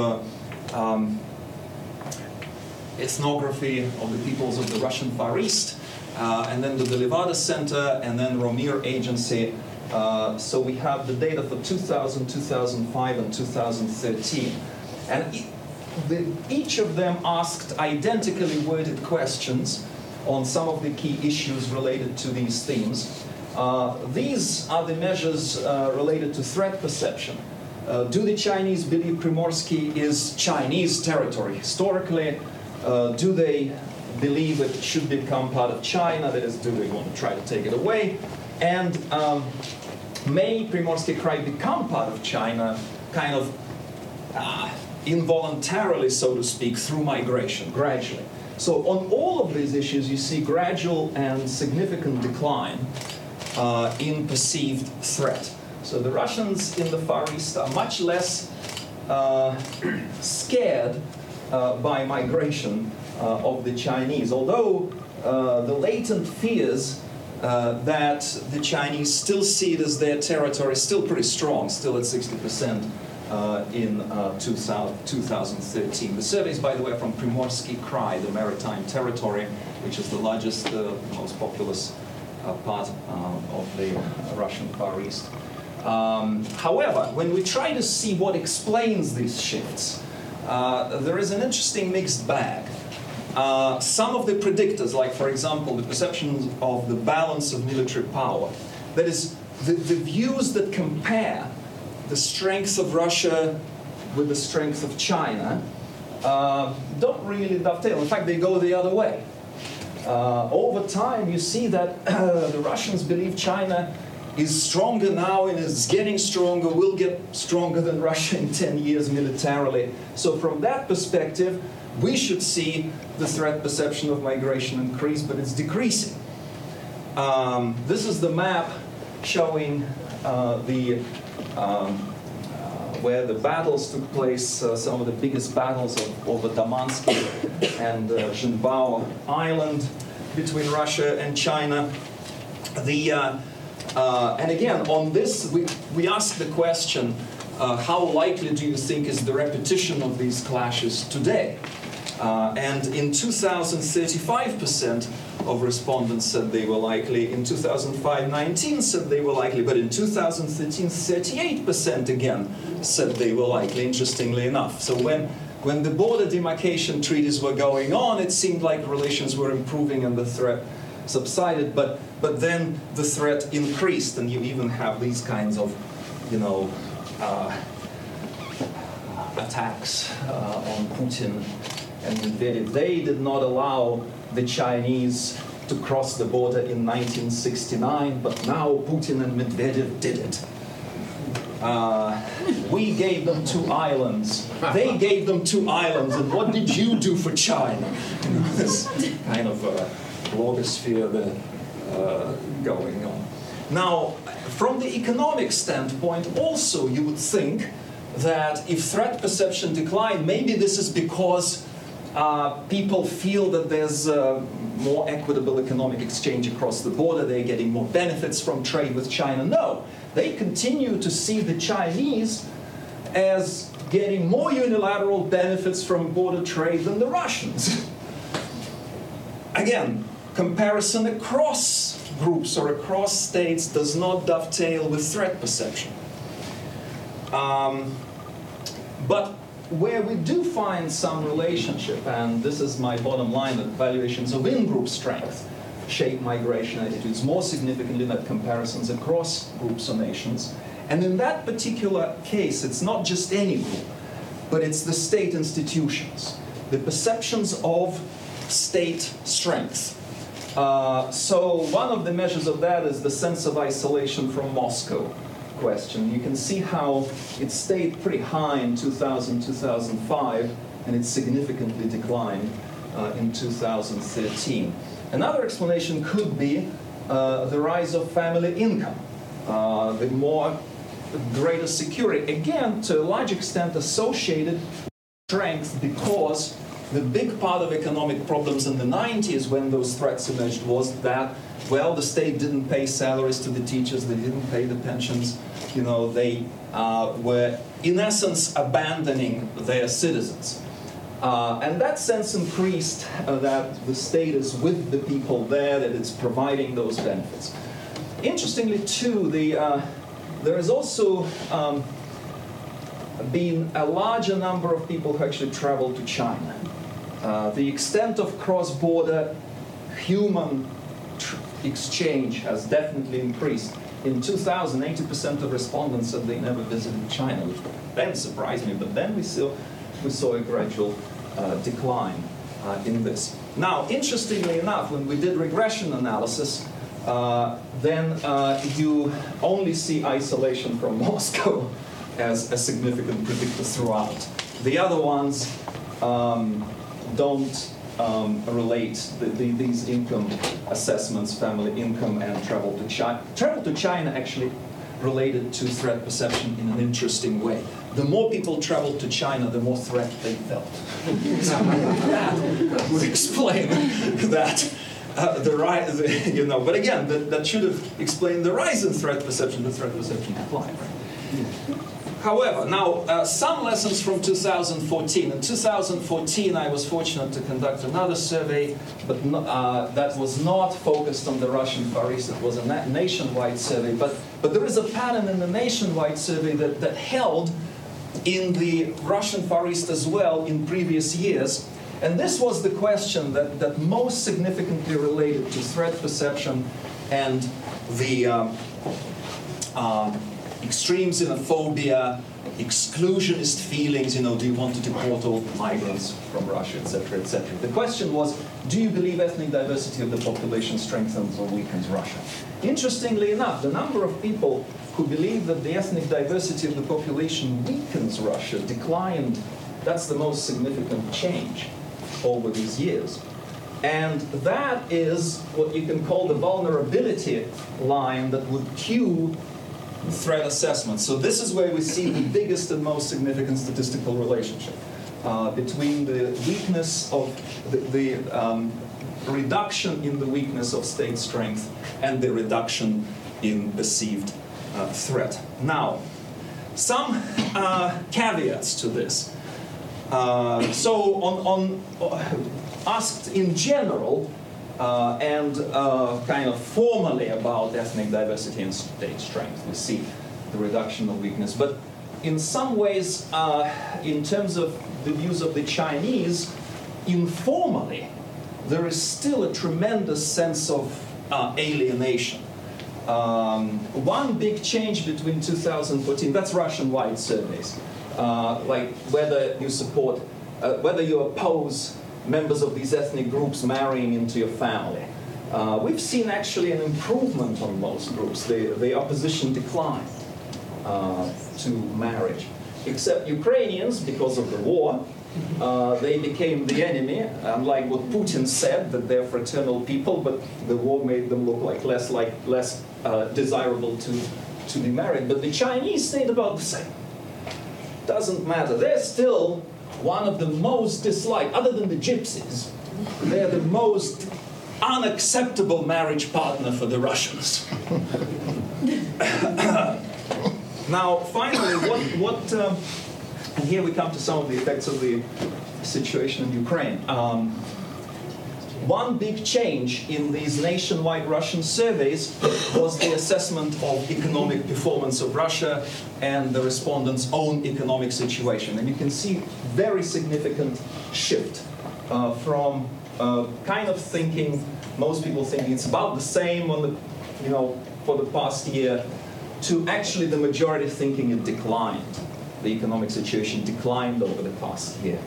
Ethnography of the Peoples of the Russian Far East, and then the Levada Center, and then Romir Agency. So we have the data for 2000, 2005, and 2013. And each of them asked identically worded questions on some of the key issues related to these themes. These are the measures related to threat perception. Do the Chinese believe Primorsky is Chinese territory historically? Do they believe it should become part of China? That is, do they want to try to take it away? And may Primorsky Krai become part of China, kind of involuntarily, so to speak, through migration, gradually. So on all of these issues, you see gradual and significant decline in perceived threat. So the Russians in the Far East are much less scared by migration of the Chinese, although the latent fears that the Chinese still see it as their territory, still pretty strong, still at 60% in 2013. The surveys, by the way, are from Primorsky Krai, the maritime territory, which is the largest, most populous part of the Russian Far East. However, when we try to see what explains these shifts, there is an interesting mixed bag. Some of the predictors, like, for example, the perception of the balance of military power, that is, the views that compare the strength of Russia with the strength of China, don't really dovetail. In fact, they go the other way. Over time, you see that the Russians believe China is stronger now and is getting stronger, will get stronger than Russia in 10 years militarily. So from that perspective, we should see the threat perception of migration increase, but it's decreasing. This is the map showing where the battles took place, some of the biggest battles over Damansky and Xinjiang Island between Russia and China. And again, on this, we asked the question, how likely do you think is the repetition of these clashes today? And in 2000, 35% of respondents said they were likely. In 2005, 19% said they were likely. But in 2013, 38% again said they were likely, interestingly enough. So when the border demarcation treaties were going on, it seemed like relations were improving and the threat subsided, but then the threat increased, and you even have these kinds of, you know, attacks on Putin and Medvedev. They did not allow the Chinese to cross the border in 1969, but now Putin and Medvedev did it. We gave them 2 islands. They gave them 2 islands, and what did you do for China? You know, this kind of blogosphere that, going on. Now, from the economic standpoint, also you would think that if threat perception declined, maybe this is because people feel that there's more equitable economic exchange across the border, they're getting more benefits from trade with China. No, they continue to see the Chinese as getting more unilateral benefits from border trade than the Russians. Again, comparison across groups or across states does not dovetail with threat perception. But where we do find some relationship, and this is my bottom line, that valuations of in-group strength shape migration attitudes more significantly than comparisons across groups or nations. And in that particular case, it's not just any group, but it's the state institutions, the perceptions of state strength. So one of the measures of that is the sense of isolation from Moscow question. You can see how it stayed pretty high in 2000, 2005, and it significantly declined in 2013. Another explanation could be the rise of family income, the greater security, again, to a large extent associated with strength, because the big part of economic problems in the 90s when those threats emerged was that, well, the state didn't pay salaries to the teachers, they didn't pay the pensions, you know, they were, in essence, abandoning their citizens. And that sense increased that the state is with the people there, that it's providing those benefits. Interestingly, too, there is also been a larger number of people who actually traveled to China. The extent of cross-border human exchange has definitely increased. In 2000, 80% of respondents said they never visited China, which then surprised me, but then we saw a gradual decline in this. Now, interestingly enough, when we did regression analysis, then you only see isolation from Moscow as a significant predictor throughout. The other ones don't relate these income assessments, family income, and travel to China. Travel to China actually related to threat perception in an interesting way. The more people traveled to China, the more threat they felt. So that would explain that. But again, that should have explained the rise in threat perception. The threat perception declined. Right? However, now some lessons from 2014. In 2014, I was fortunate to conduct another survey, but that was not focused on the Russian Far East. It was a nationwide survey. But there is a pattern in the nationwide survey that held in the Russian Far East as well in previous years. And this was the question that most significantly related to threat perception and the extreme xenophobia, exclusionist feelings, do you want to deport all migrants from Russia, et cetera, et cetera. The question was, do you believe ethnic diversity of the population strengthens or weakens Russia? Interestingly enough, the number of people who believe that the ethnic diversity of the population weakens Russia declined. That's the most significant change over these years. And that is what you can call the vulnerability line that would cue threat assessment. So this is where we see the biggest and most significant statistical relationship between the weakness of the reduction in the weakness of state strength and the reduction in perceived threat. Now, some caveats to this. Asked in general, and kind of formally about ethnic diversity and state strength. We see the reduction of weakness. But in some ways, in terms of the views of the Chinese, informally, there is still a tremendous sense of alienation. One big change between 2014, that's Russian-wide surveys, like whether you support, whether you oppose members of these ethnic groups marrying into your family. We've seen actually an improvement on most groups. The opposition declined to marriage, except Ukrainians, because of the war, they became the enemy, unlike what Putin said, that they're fraternal people, but the war made them look less desirable to be married. But the Chinese stayed about the same. Doesn't matter. They're still one of the most disliked, other than the gypsies, they're the most unacceptable marriage partner for the Russians. Now, finally, and here we come to some of the effects of the situation in Ukraine. One big change in these nationwide Russian surveys was the assessment of economic performance of Russia and the respondents' own economic situation. And you can see very significant shift from kind of thinking, most people thinking it's about the same for the past year, to actually the majority thinking it declined. The economic situation declined over the past year.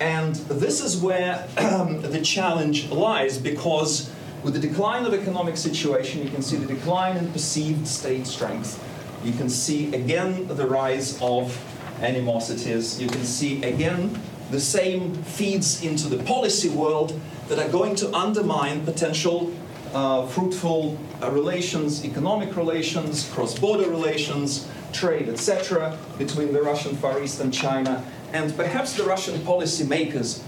And this is where the challenge lies, because with the decline of economic situation, you can see the decline in perceived state strength. You can see, again, the rise of animosities. You can see, again, the same feeds into the policy world that are going to undermine potential fruitful relations, economic relations, cross-border relations, trade, etc., between the Russian Far East and China. And perhaps the Russian policymakers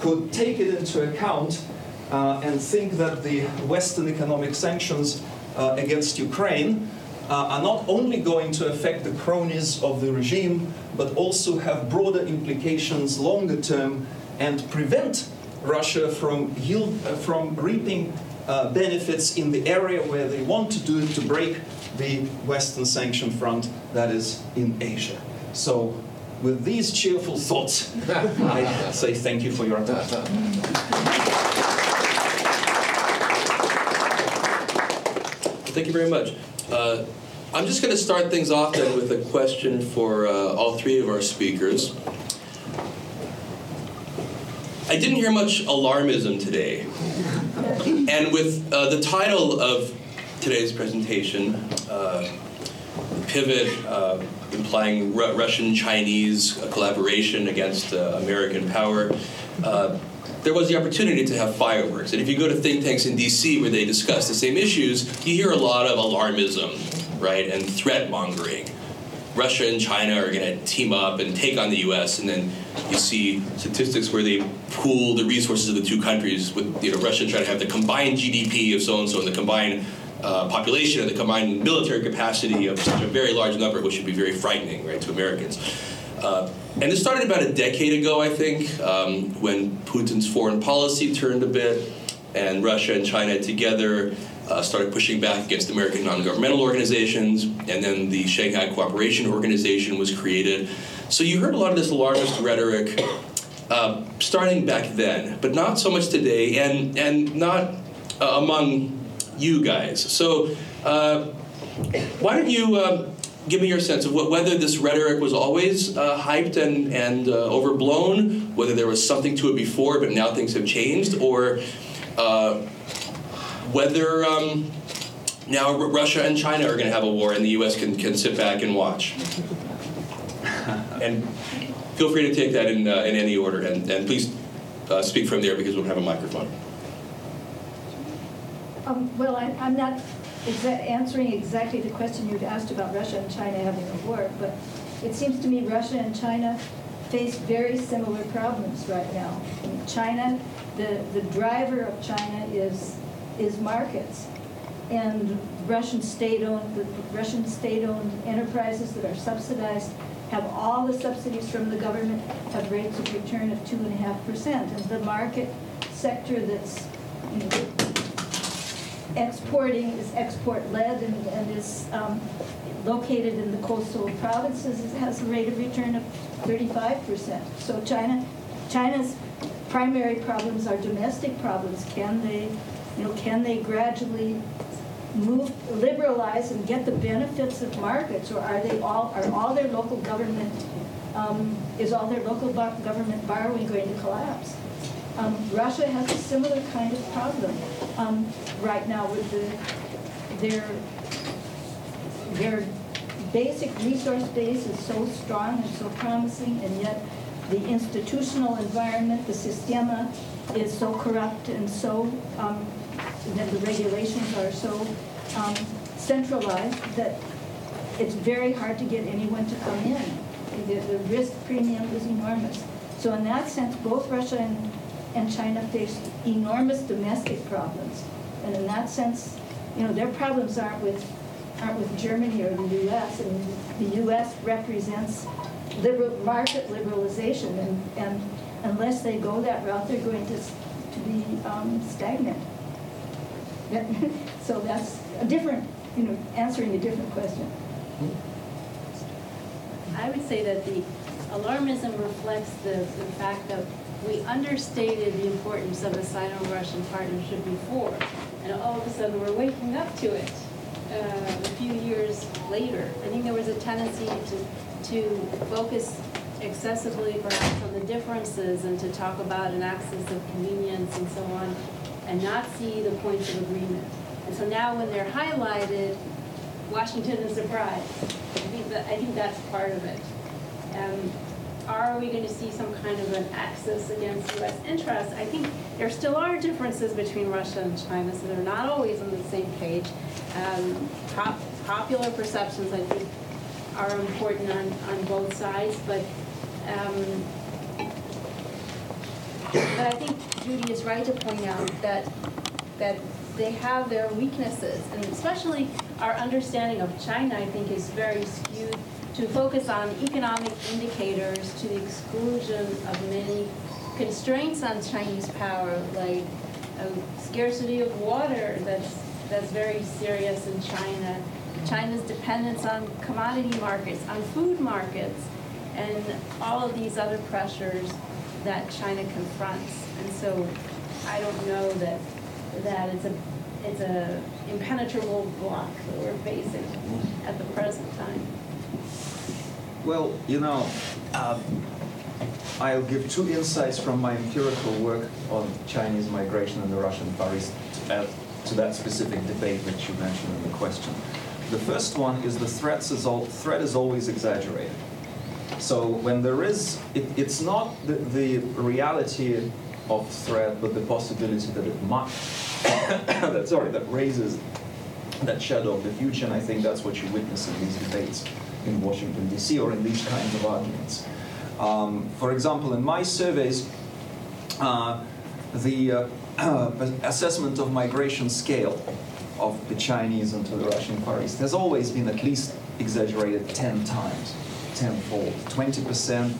could take it into account and think that the Western economic sanctions against Ukraine are not only going to affect the cronies of the regime, but also have broader implications longer term and prevent Russia from reaping benefits in the area where they want to do it to break the Western sanction front, that is in Asia. So, with these cheerful thoughts, I say thank you for your attention. Thank you very much. I'm just going to start things off then with a question for all three of our speakers. I didn't hear much alarmism today. And with the title of today's presentation, Pivot, implying Russian-Chinese collaboration against American power, there was the opportunity to have fireworks. And if you go to think tanks in DC where they discuss the same issues, you hear a lot of alarmism, right, and threat mongering. Russia and China are going to team up and take on the US, and then you see statistics where they pool the resources of the two countries with, you know, Russia trying to have the combined GDP of so-and-so and the combined population and the combined military capacity of such a very large number, which should be very frightening, right, to Americans. And this started about a decade ago, I think, when Putin's foreign policy turned a bit, and Russia and China together started pushing back against American non-governmental organizations, and then the Shanghai Cooperation Organization was created. So you heard a lot of this alarmist rhetoric starting back then, but not so much today, and not among you guys. So why don't you give me your sense of whether this rhetoric was always hyped and overblown, whether there was something to it before, but now things have changed, or whether now Russia and China are going to have a war and the U.S. can sit back and watch. And feel free to take that in any order, and please speak from there because we'll have a microphone. Well, I'm not answering exactly the question you'd asked about Russia and China having a war, but it seems to me Russia and China face very similar problems right now. In China, the driver of China is markets, and Russian state-owned enterprises that are subsidized have all the subsidies from the government, have rates of return of 2.5%, and the market sector that's, you know, exporting is export-led and is located in the coastal provinces. It has a rate of return of 35%. So China's primary problems are domestic problems. Can they gradually liberalize and get the benefits of markets, or is all their local government borrowing going to collapse? Russia has a similar kind of problem right now with their basic resource base is so strong and so promising, and yet the institutional environment, the sistema, is so corrupt and so that the regulations are so centralized that it's very hard to get anyone to come in. The risk premium is enormous. So in that sense, both Russia and China faced enormous domestic problems, and in that sense, you know, their problems aren't with Germany or the U.S. And the U.S. represents market liberalization, and unless they go that route, they're going to be stagnant. So that's a different, you know, answering a different question. I would say that the alarmism reflects the fact that we understated the importance of a Sino-Russian partnership before, and all of a sudden we're waking up to it a few years later. I think there was a tendency to focus excessively perhaps on the differences and to talk about an axis of convenience and so on, and not see the points of agreement. And so now when they're highlighted, Washington is surprised. I think that's part of it. Are we going to see some kind of an axis against U.S. interests? I think there still are differences between Russia and China, so they're not always on the same page. Popular perceptions, I think, are important on both sides, but I think Judy is right to point out that they have their weaknesses, and especially our understanding of China, I think, is very skewed to focus on economic indicators to the exclusion of many constraints on Chinese power, like a scarcity of water that's very serious in China, China's dependence on commodity markets, on food markets, and all of these other pressures that China confronts. And so I don't know that it's a it's a impenetrable block that we're facing at the present time. Well, you know, I'll give two insights from my empirical work on Chinese migration and the Russian Far East to that specific debate which you mentioned in the question. The first one is the threat is always exaggerated. So when there is, it's not the reality of threat, but the possibility that it might, that raises that shadow of the future, and I think that's what you witness in these debates in Washington, D.C., or in these kinds of arguments. For example, in my surveys, the assessment of migration scale of the Chinese into the Russian Far East has always been at least exaggerated 10 times, tenfold, 20%.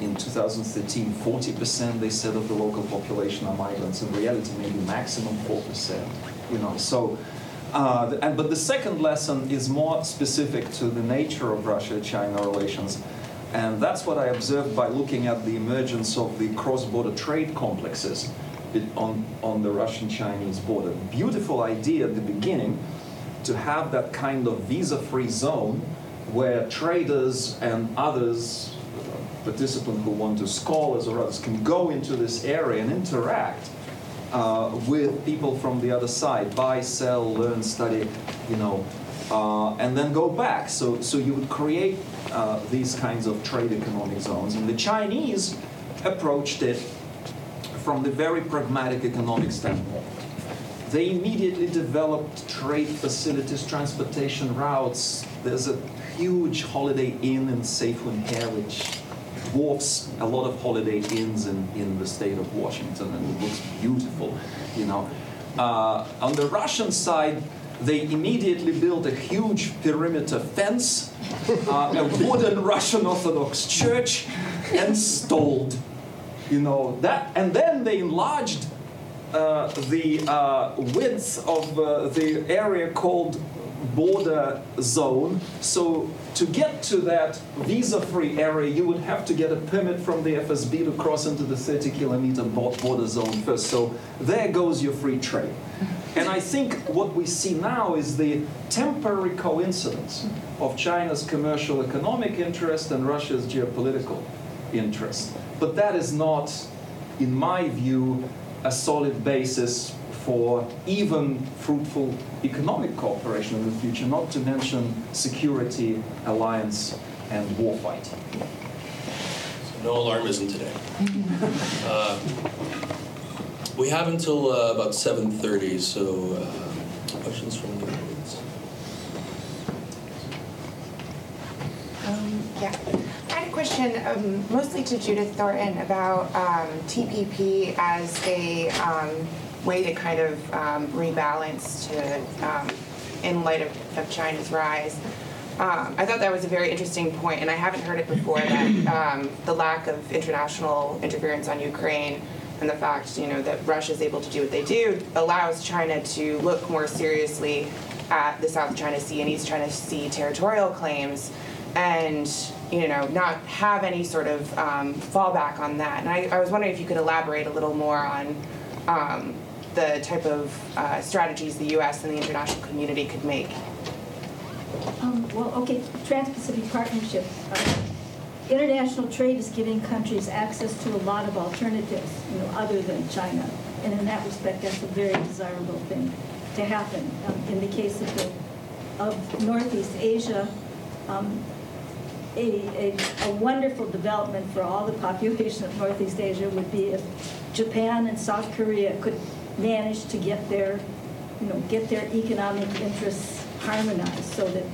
In 2013, 40% they said of the local population are migrants. In reality, maybe maximum 4%. You know, so. But the second lesson is more specific to the nature of Russia-China relations, and that's what I observed by looking at the emergence of the cross-border trade complexes on the Russian-Chinese border. Beautiful idea at the beginning to have that kind of visa-free zone where traders and others, participants who want to, scholars or others, can go into this area and interact with people from the other side, buy, sell, learn, study, you know, and then go back. So you would create these kinds of trade economic zones. And the Chinese approached it from the very pragmatic economic standpoint. They immediately developed trade facilities, transportation routes. There's a huge Holiday Inn in Suifenhe, which dwarfs a lot of Holiday Inns in the state of Washington, and it looks beautiful, you know. On the Russian side, they immediately built a huge perimeter fence, a wooden Russian Orthodox church, and stalled, you know, that. And then they enlarged the width of the area called border zone. So to get to that visa-free area, you would have to get a permit from the FSB to cross into the 30-kilometer border zone first. So there goes your free trade. And I think what we see now is the temporary coincidence of China's commercial economic interest and Russia's geopolitical interest. But that is not, in my view, a solid basis for even fruitful economic cooperation in the future, not to mention security, alliance, and warfighting. So no alarmism today. We have until about 7:30, so questions from the audience? Yeah. I had a question mostly to Judith Thornton about TPP as a way to kind of rebalance to, in light of China's rise. I thought that was a very interesting point, and I haven't heard it before, that the lack of international interference on Ukraine and the fact, you know, that Russia's able to do what they do allows China to look more seriously at the South China Sea and East China Sea territorial claims, and, you know, not have any sort of fallback on that. And I was wondering if you could elaborate a little more on the type of strategies the U.S. and the international community could make. Well, okay, Trans-Pacific Partnership. International trade is giving countries access to a lot of alternatives, you know, other than China. And in that respect, that's a very desirable thing to happen. In the case of Northeast Asia, a wonderful development for all the population of Northeast Asia would be if Japan and South Korea could manage to get their, you know, get their economic interests harmonized so that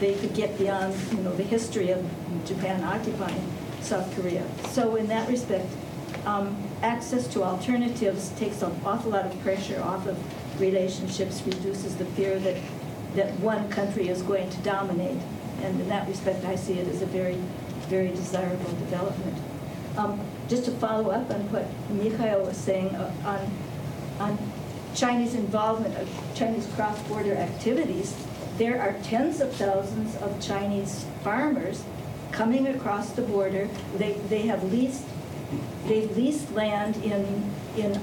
they could get beyond, you know, the history of Japan occupying South Korea. So in that respect, access to alternatives takes an awful lot of pressure off of relationships, reduces the fear that one country is going to dominate. And in that respect, I see it as a very, very desirable development. Just to follow up on what Mikhail was saying on Chinese involvement of Chinese cross-border activities, there are tens of thousands of Chinese farmers coming across the border. They've leased land in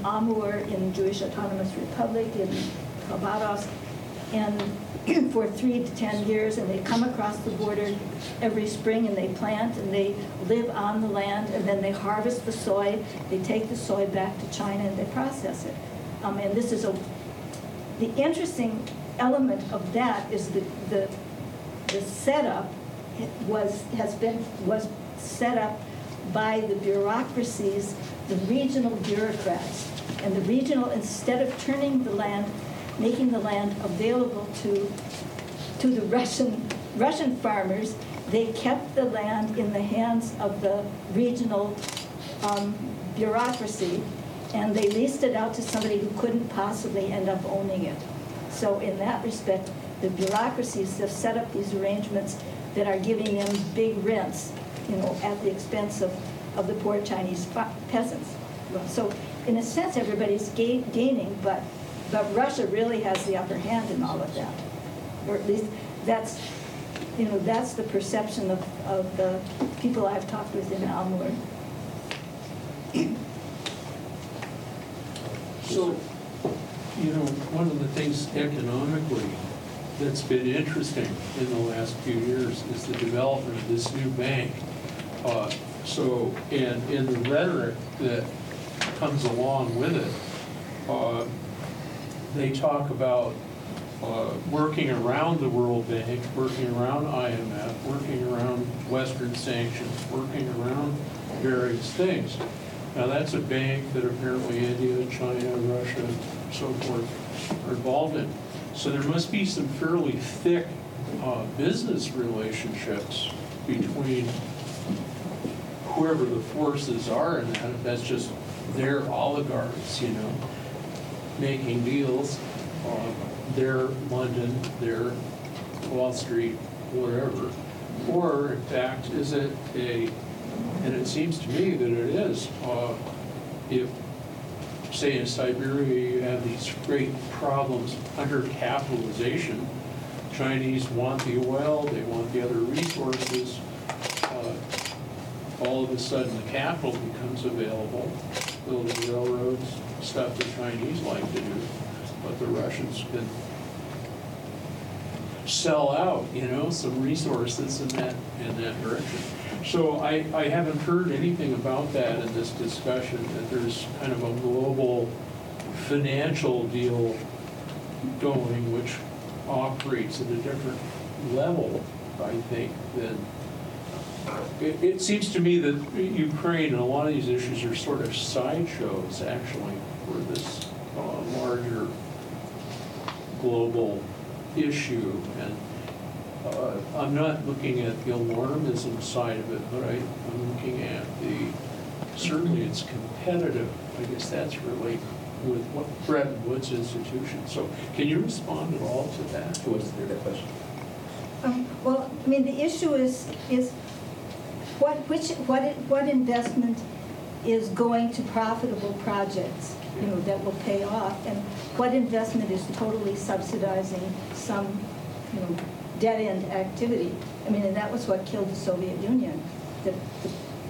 Amur, in Jewish Autonomous Republic, in about us and for 3 to 10 years, and they come across the border every spring and they plant and they live on the land, and then they harvest the soy, they take the soy back to China and they process it. And this is the interesting element of that is the setup was set up by the bureaucracies, the regional bureaucrats, and the regional, instead of turning the land, making the land available to the Russian farmers, they kept the land in the hands of the regional bureaucracy, and they leased it out to somebody who couldn't possibly end up owning it. So in that respect, the bureaucracies have set up these arrangements that are giving them big rents, at the expense of the poor Chinese peasants. So in a sense, everybody's gaining, but Russia really has the upper hand in all of that, or at least that's the perception of the people I've talked with in Amur. So, one of the things economically that's been interesting in the last few years is the development of this new bank. And in the rhetoric that comes along with it, they talk about working around the World Bank, working around IMF, working around Western sanctions, working around various things. Now, that's a bank that apparently India, China, Russia, and so forth are involved in. So there must be some fairly thick business relationships between whoever the forces are in that, if that's just their oligarchs, making deals, their London, their Wall Street, wherever. Or, in fact, is it and it seems to me that it is, if, say, in Siberia, you have these great problems under capitalization. Chinese want the oil, they want the other resources. All of a sudden, the capital becomes available, building railroads, stuff the Chinese like to do, but the Russians can sell out, some resources in that direction. So I haven't heard anything about that in this discussion, that there's kind of a global financial deal going, which operates at a different level, I think, than... It seems to me that Ukraine and a lot of these issues are sort of sideshows, actually, for this larger global issue. And I'm not looking at the alarmism side of it, but I'm looking at certainly it's competitive. I guess that's really with what Bretton Woods institution. So can you respond at all to that? What's the question? Well, I mean, the issue is what investment is going to profitable projects, that will pay off, and what investment is totally subsidizing some, dead-end activity. I mean, and that was what killed the Soviet Union. The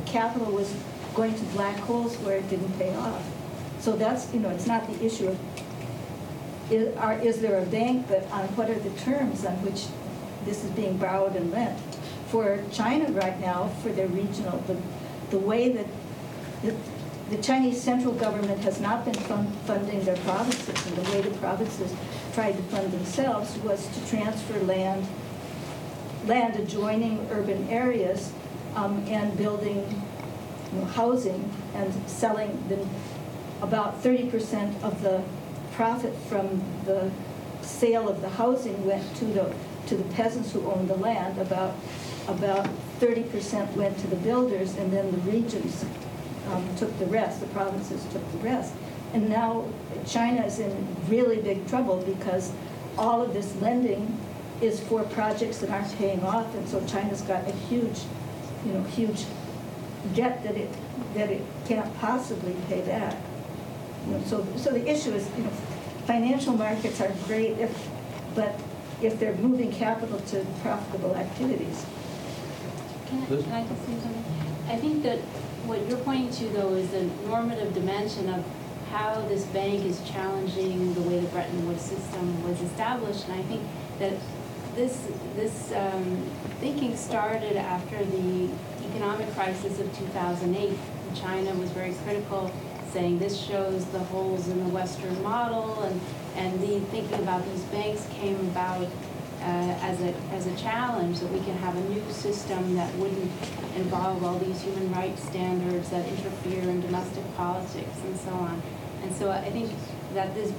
capital was going to black holes where it didn't pay off. So that's, it's not the issue of is there a bank, but on what are the terms on which this is being borrowed and lent. For China right now, for their regional, the way that the Chinese central government has not been funding their provinces, and the way the provinces tried to fund themselves was to transfer land adjoining urban areas, and building housing and selling them. About 30% of the profit from the sale of the housing went to the peasants who owned the land. About 30% went to the builders, and then the regions took the rest, the provinces took the rest. And now China is in really big trouble because all of this lending is for projects that aren't paying off, and so China's got a huge debt that it can't possibly pay back. So the issue is, financial markets are great, but if they're moving capital to profitable activities. Can I just say something? I think that what you're pointing to, though, is the normative dimension of how this bank is challenging the way the Bretton Woods system was established. And I think that this thinking started after the economic crisis of 2008. China was very critical, saying this shows the holes in the Western model, and the thinking about these banks came about as a challenge, that we can have a new system that wouldn't involve all these human rights standards that interfere in domestic politics and so on. And so I think that the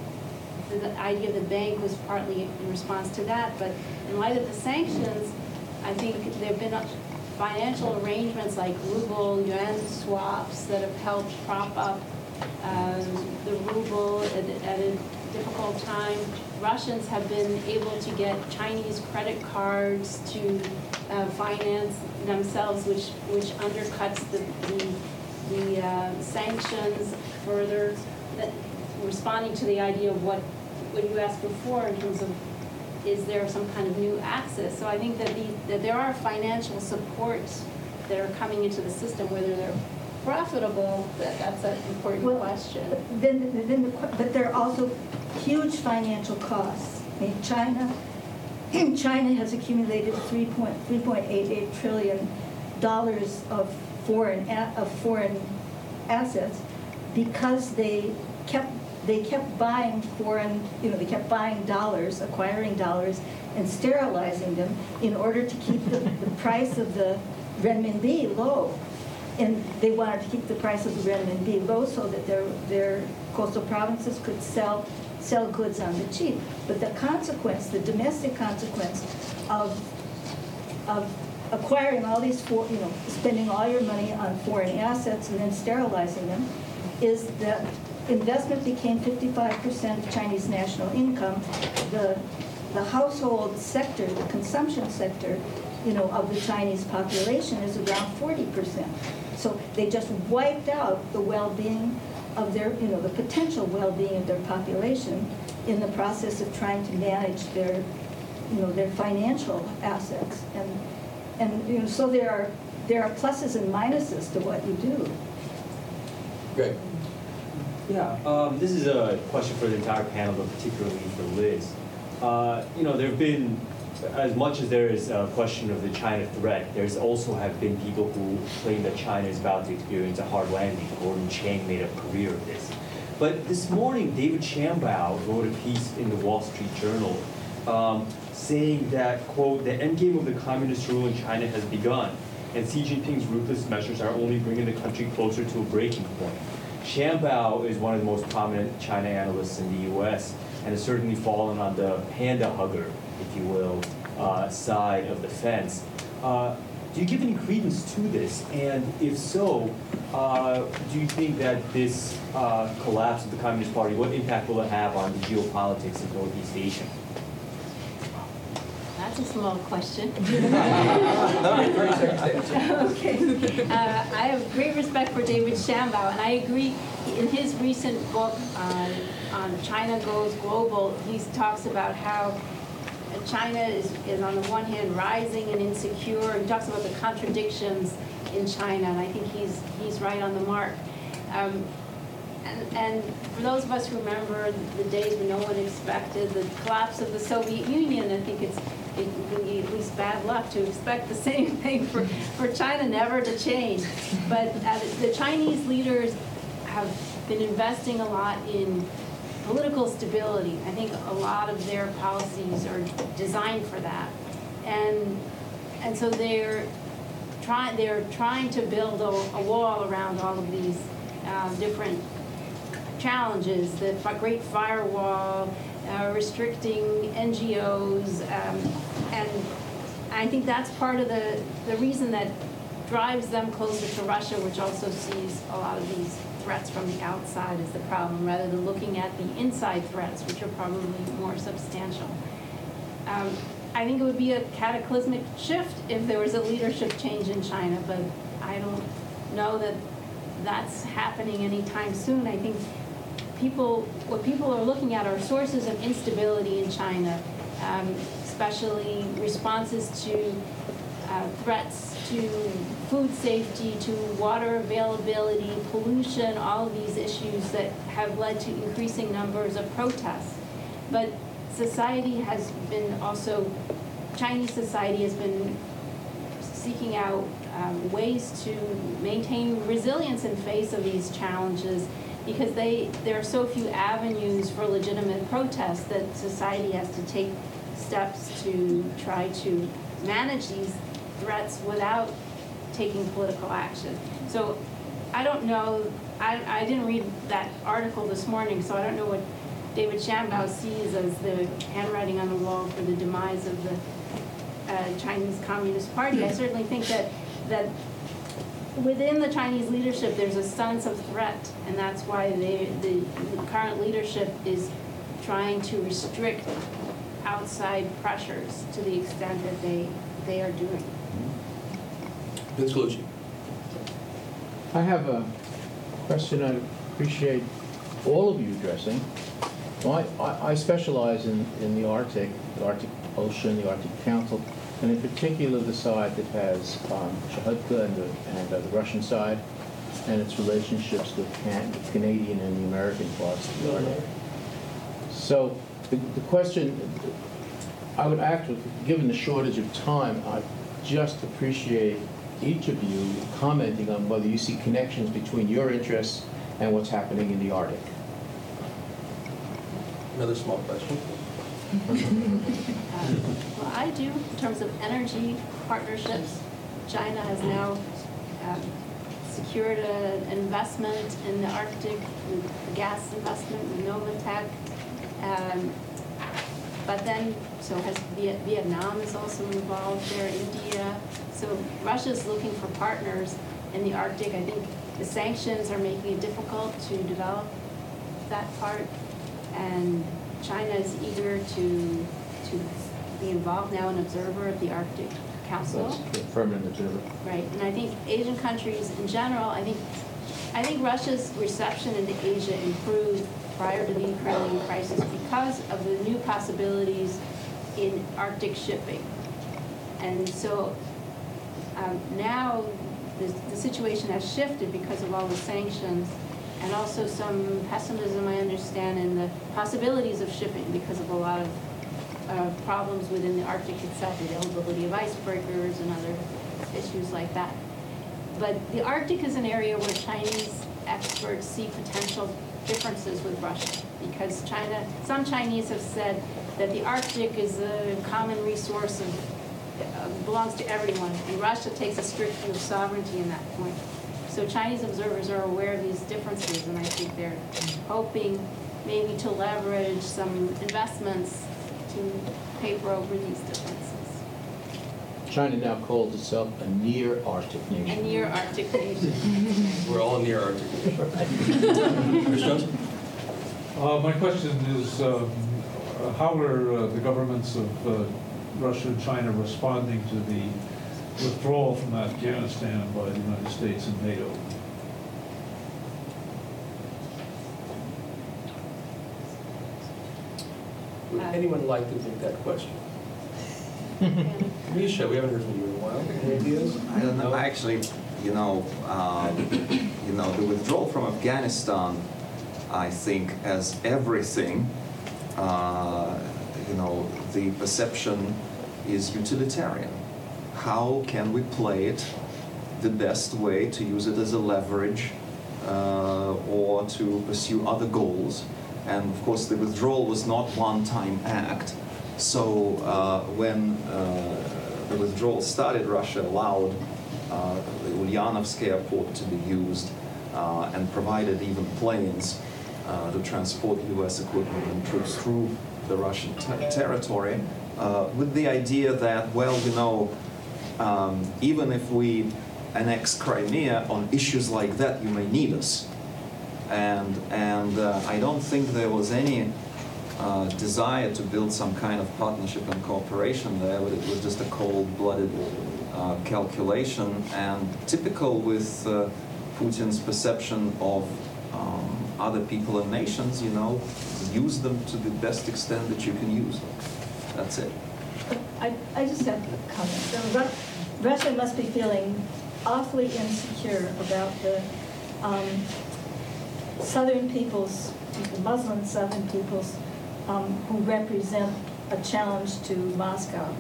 idea of the bank was partly in response to that, but in light of the sanctions, I think there have been financial arrangements like ruble, yuan swaps that have helped prop up the ruble at a difficult time. Russians have been able to get Chinese credit cards to finance themselves, which undercuts the sanctions further. Responding to the idea of what you asked before in terms of, is there some kind of new access? So I think that that there are financial supports that are coming into the system, whether they're profitable, that's an important question. But there are also huge financial costs. I mean, China has accumulated $3.88 trillion of foreign assets because they kept buying foreign, they kept buying dollars, acquiring dollars, and sterilizing them in order to keep the price of the renminbi low. And they wanted to keep the price of the renminbi low so that their coastal provinces could sell goods on the cheap. But the consequence, the domestic consequence of acquiring all these, spending all your money on foreign assets and then sterilizing them, is that investment became 55% of Chinese national income. The household sector, the consumption sector, of the Chinese population is around 40%. So they just wiped out the well-being of their, the potential well-being of their population in the process of trying to manage their, their financial assets. And so there are pluses and minuses to what you do. Great. Yeah, this is a question for the entire panel, but particularly for Liz. There have been, as much as there is a question of the China threat, there's also have been people who claim that China is about to experience a hard landing. Gordon Chang made a career of this. But this morning, David Shambaugh wrote a piece in the Wall Street Journal saying that, quote, the endgame of the communist rule in China has begun, and Xi Jinping's ruthless measures are only bringing the country closer to a breaking point. Shambaugh is one of the most prominent China analysts in the U.S. and has certainly fallen on the panda hugger, if you will, side of the fence. Do you give any credence to this? And if so, do you think that this collapse of the Communist Party, what impact will it have on the geopolitics of Northeast Asia? That's a small question. Okay. I have great respect for David Shambaugh, and I agree. In his recent book on China Goes Global, he talks about how China is on the one hand rising and insecure. He talks about the contradictions in China, and I think he's right on the mark. And for those of us who remember the days when no one expected the collapse of the Soviet Union, I think it would be at least bad luck to expect the same thing for China never to change. But the Chinese leaders have been investing a lot in political stability. I think a lot of their policies are designed for that. And so they're trying to build a wall around all of these different challenges, the Great Firewall, restricting NGOs, and I think that's part of the reason that drives them closer to Russia, which also sees a lot of these threats from the outside as the problem, rather than looking at the inside threats, which are probably more substantial. I think it would be a cataclysmic shift if there was a leadership change in China, but I don't know that that's happening anytime soon. I think what people are looking at are sources of instability in China, especially responses to threats to food safety, to water availability, pollution, all of these issues that have led to increasing numbers of protests. But society has been also, Chinese society has been seeking out ways to maintain resilience in face of these challenges, because there are so few avenues for legitimate protest that society has to take steps to try to manage these threats without taking political action. So I don't know, I didn't read that article this morning, so I don't know what David Shambaugh sees as the handwriting on the wall for the demise of the Chinese Communist Party. I certainly think that within the Chinese leadership, there's a sense of threat, and that's why the current leadership is trying to restrict outside pressures to the extent that they are doing. Vince Colucci. I have a question I appreciate all of you addressing. Well, I specialize in the Arctic Ocean, the Arctic Council, and in particular the side that has Kamchatka and the Russian side, and its relationships with the Canadian and the American parts of the Arctic. So the question, I would actually, given the shortage of time, I just appreciate each of you commenting on whether you see connections between your interests and what's happening in the Arctic. Another small question. Well, I do, in terms of energy partnerships. China has now secured an investment in the Arctic, a gas investment in Novatech. But then, so has Vietnam is also involved there, India. So Russia's looking for partners in the Arctic. I think the sanctions are making it difficult to develop that part. And China is eager to be involved now, an observer of the Arctic Council. That's true, permanent observer. Right, and I think Asian countries in general, I think Russia's reception in Asia improved prior to the Ukrainian crisis because of the new possibilities in Arctic shipping. And so now the situation has shifted because of all the sanctions, and also some pessimism, I understand, in the possibilities of shipping because of a lot of problems within the Arctic itself, the availability of icebreakers and other issues like that. But the Arctic is an area where Chinese experts see potential differences with Russia, because China, some Chinese have said that the Arctic is a common resource and belongs to everyone, and Russia takes a strict view of sovereignty in that point. So Chinese observers are aware of these differences, and I think they're hoping maybe to leverage some investments to paper over these differences. China now calls itself a near-Arctic nation. A near-Arctic nation. We're all near-Arctic nations. My question is, how are the governments of Russia and China responding to the withdrawal from Afghanistan by the United States and NATO? Would anyone like to take that question? Misha, we haven't heard from you in a while. Any ideas? I don't know. Actually, the withdrawal from Afghanistan, I think, as everything, the perception is utilitarian. How can we play it the best way to use it as a leverage or to pursue other goals? And of course, the withdrawal was not a one-time act. So when the withdrawal started, Russia allowed the Ulyanovsk airport to be used and provided even planes to transport U.S. equipment and troops through the Russian territory with the idea that, well, even if we annex Crimea, on issues like that, you may need us. And I don't think there was any desire to build some kind of partnership and cooperation there, but it was just a cold-blooded calculation. And typical with Putin's perception of other people and nations, use them to the best extent that you can use them. That's it. I just have a comment. So Russia must be feeling awfully insecure about the southern peoples, the Muslim southern peoples, who represent a challenge to Moscow.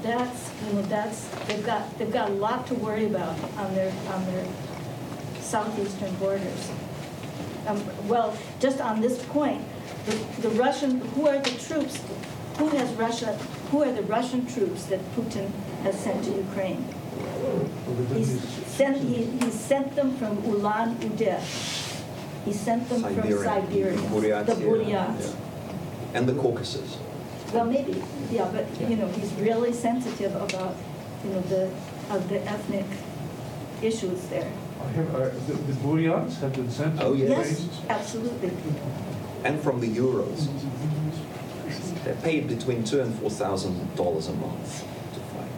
That's, you know, they've got a lot to worry about on their southeastern borders. Well, just on this point, the Russian, who are the Russian troops that Putin has sent to Ukraine? He sent them from Ulan-Ude. He sent them from Siberia, the Buryats. Yeah. And the Caucasus. Well, maybe, yeah, but you know, he's really sensitive about, you know, the ethnic issues there. The Buryats have been sent. Oh yes, absolutely. And from the Urals, they're paid between $2,000 and $4,000 a month to fight.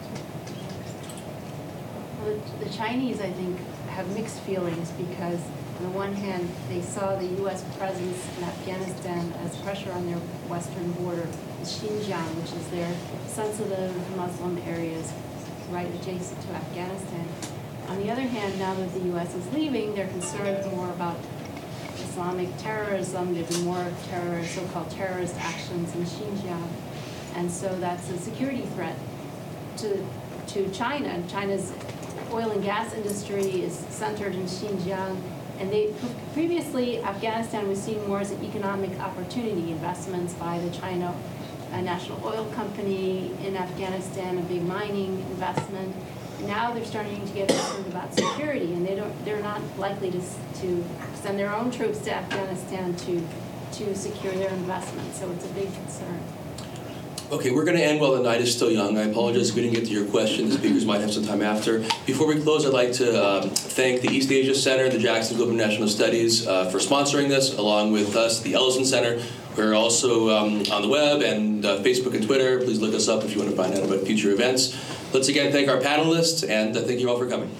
Well, the Chinese, I think, have mixed feelings because, on the one hand, they saw the U.S. presence in Afghanistan as pressure on their western border, Xinjiang, which is their sensitive Muslim areas right adjacent to Afghanistan. On the other hand, now that the U.S. is leaving, they're concerned more about Islamic terrorism. There'll be more so-called terrorist actions in Xinjiang. And so that's a security threat to China. China's oil and gas industry is centered in Xinjiang. And they, previously, Afghanistan was seen more as an economic opportunity, investments by the China National Oil Company in Afghanistan, a big mining investment. Now they're starting to get concerned about security, and they're not likely to send their own troops to Afghanistan to secure their investment. So it's a big concern. Okay, we're going to end while the night is still young. I apologize if we didn't get to your question. The speakers might have some time after. Before we close, I'd like to thank the East Asia Center, the Jackson School of International Studies, for sponsoring this, along with us, the Ellison Center. We're also on the web and Facebook and Twitter. Please look us up if you want to find out about future events. Let's again thank our panelists, and thank you all for coming.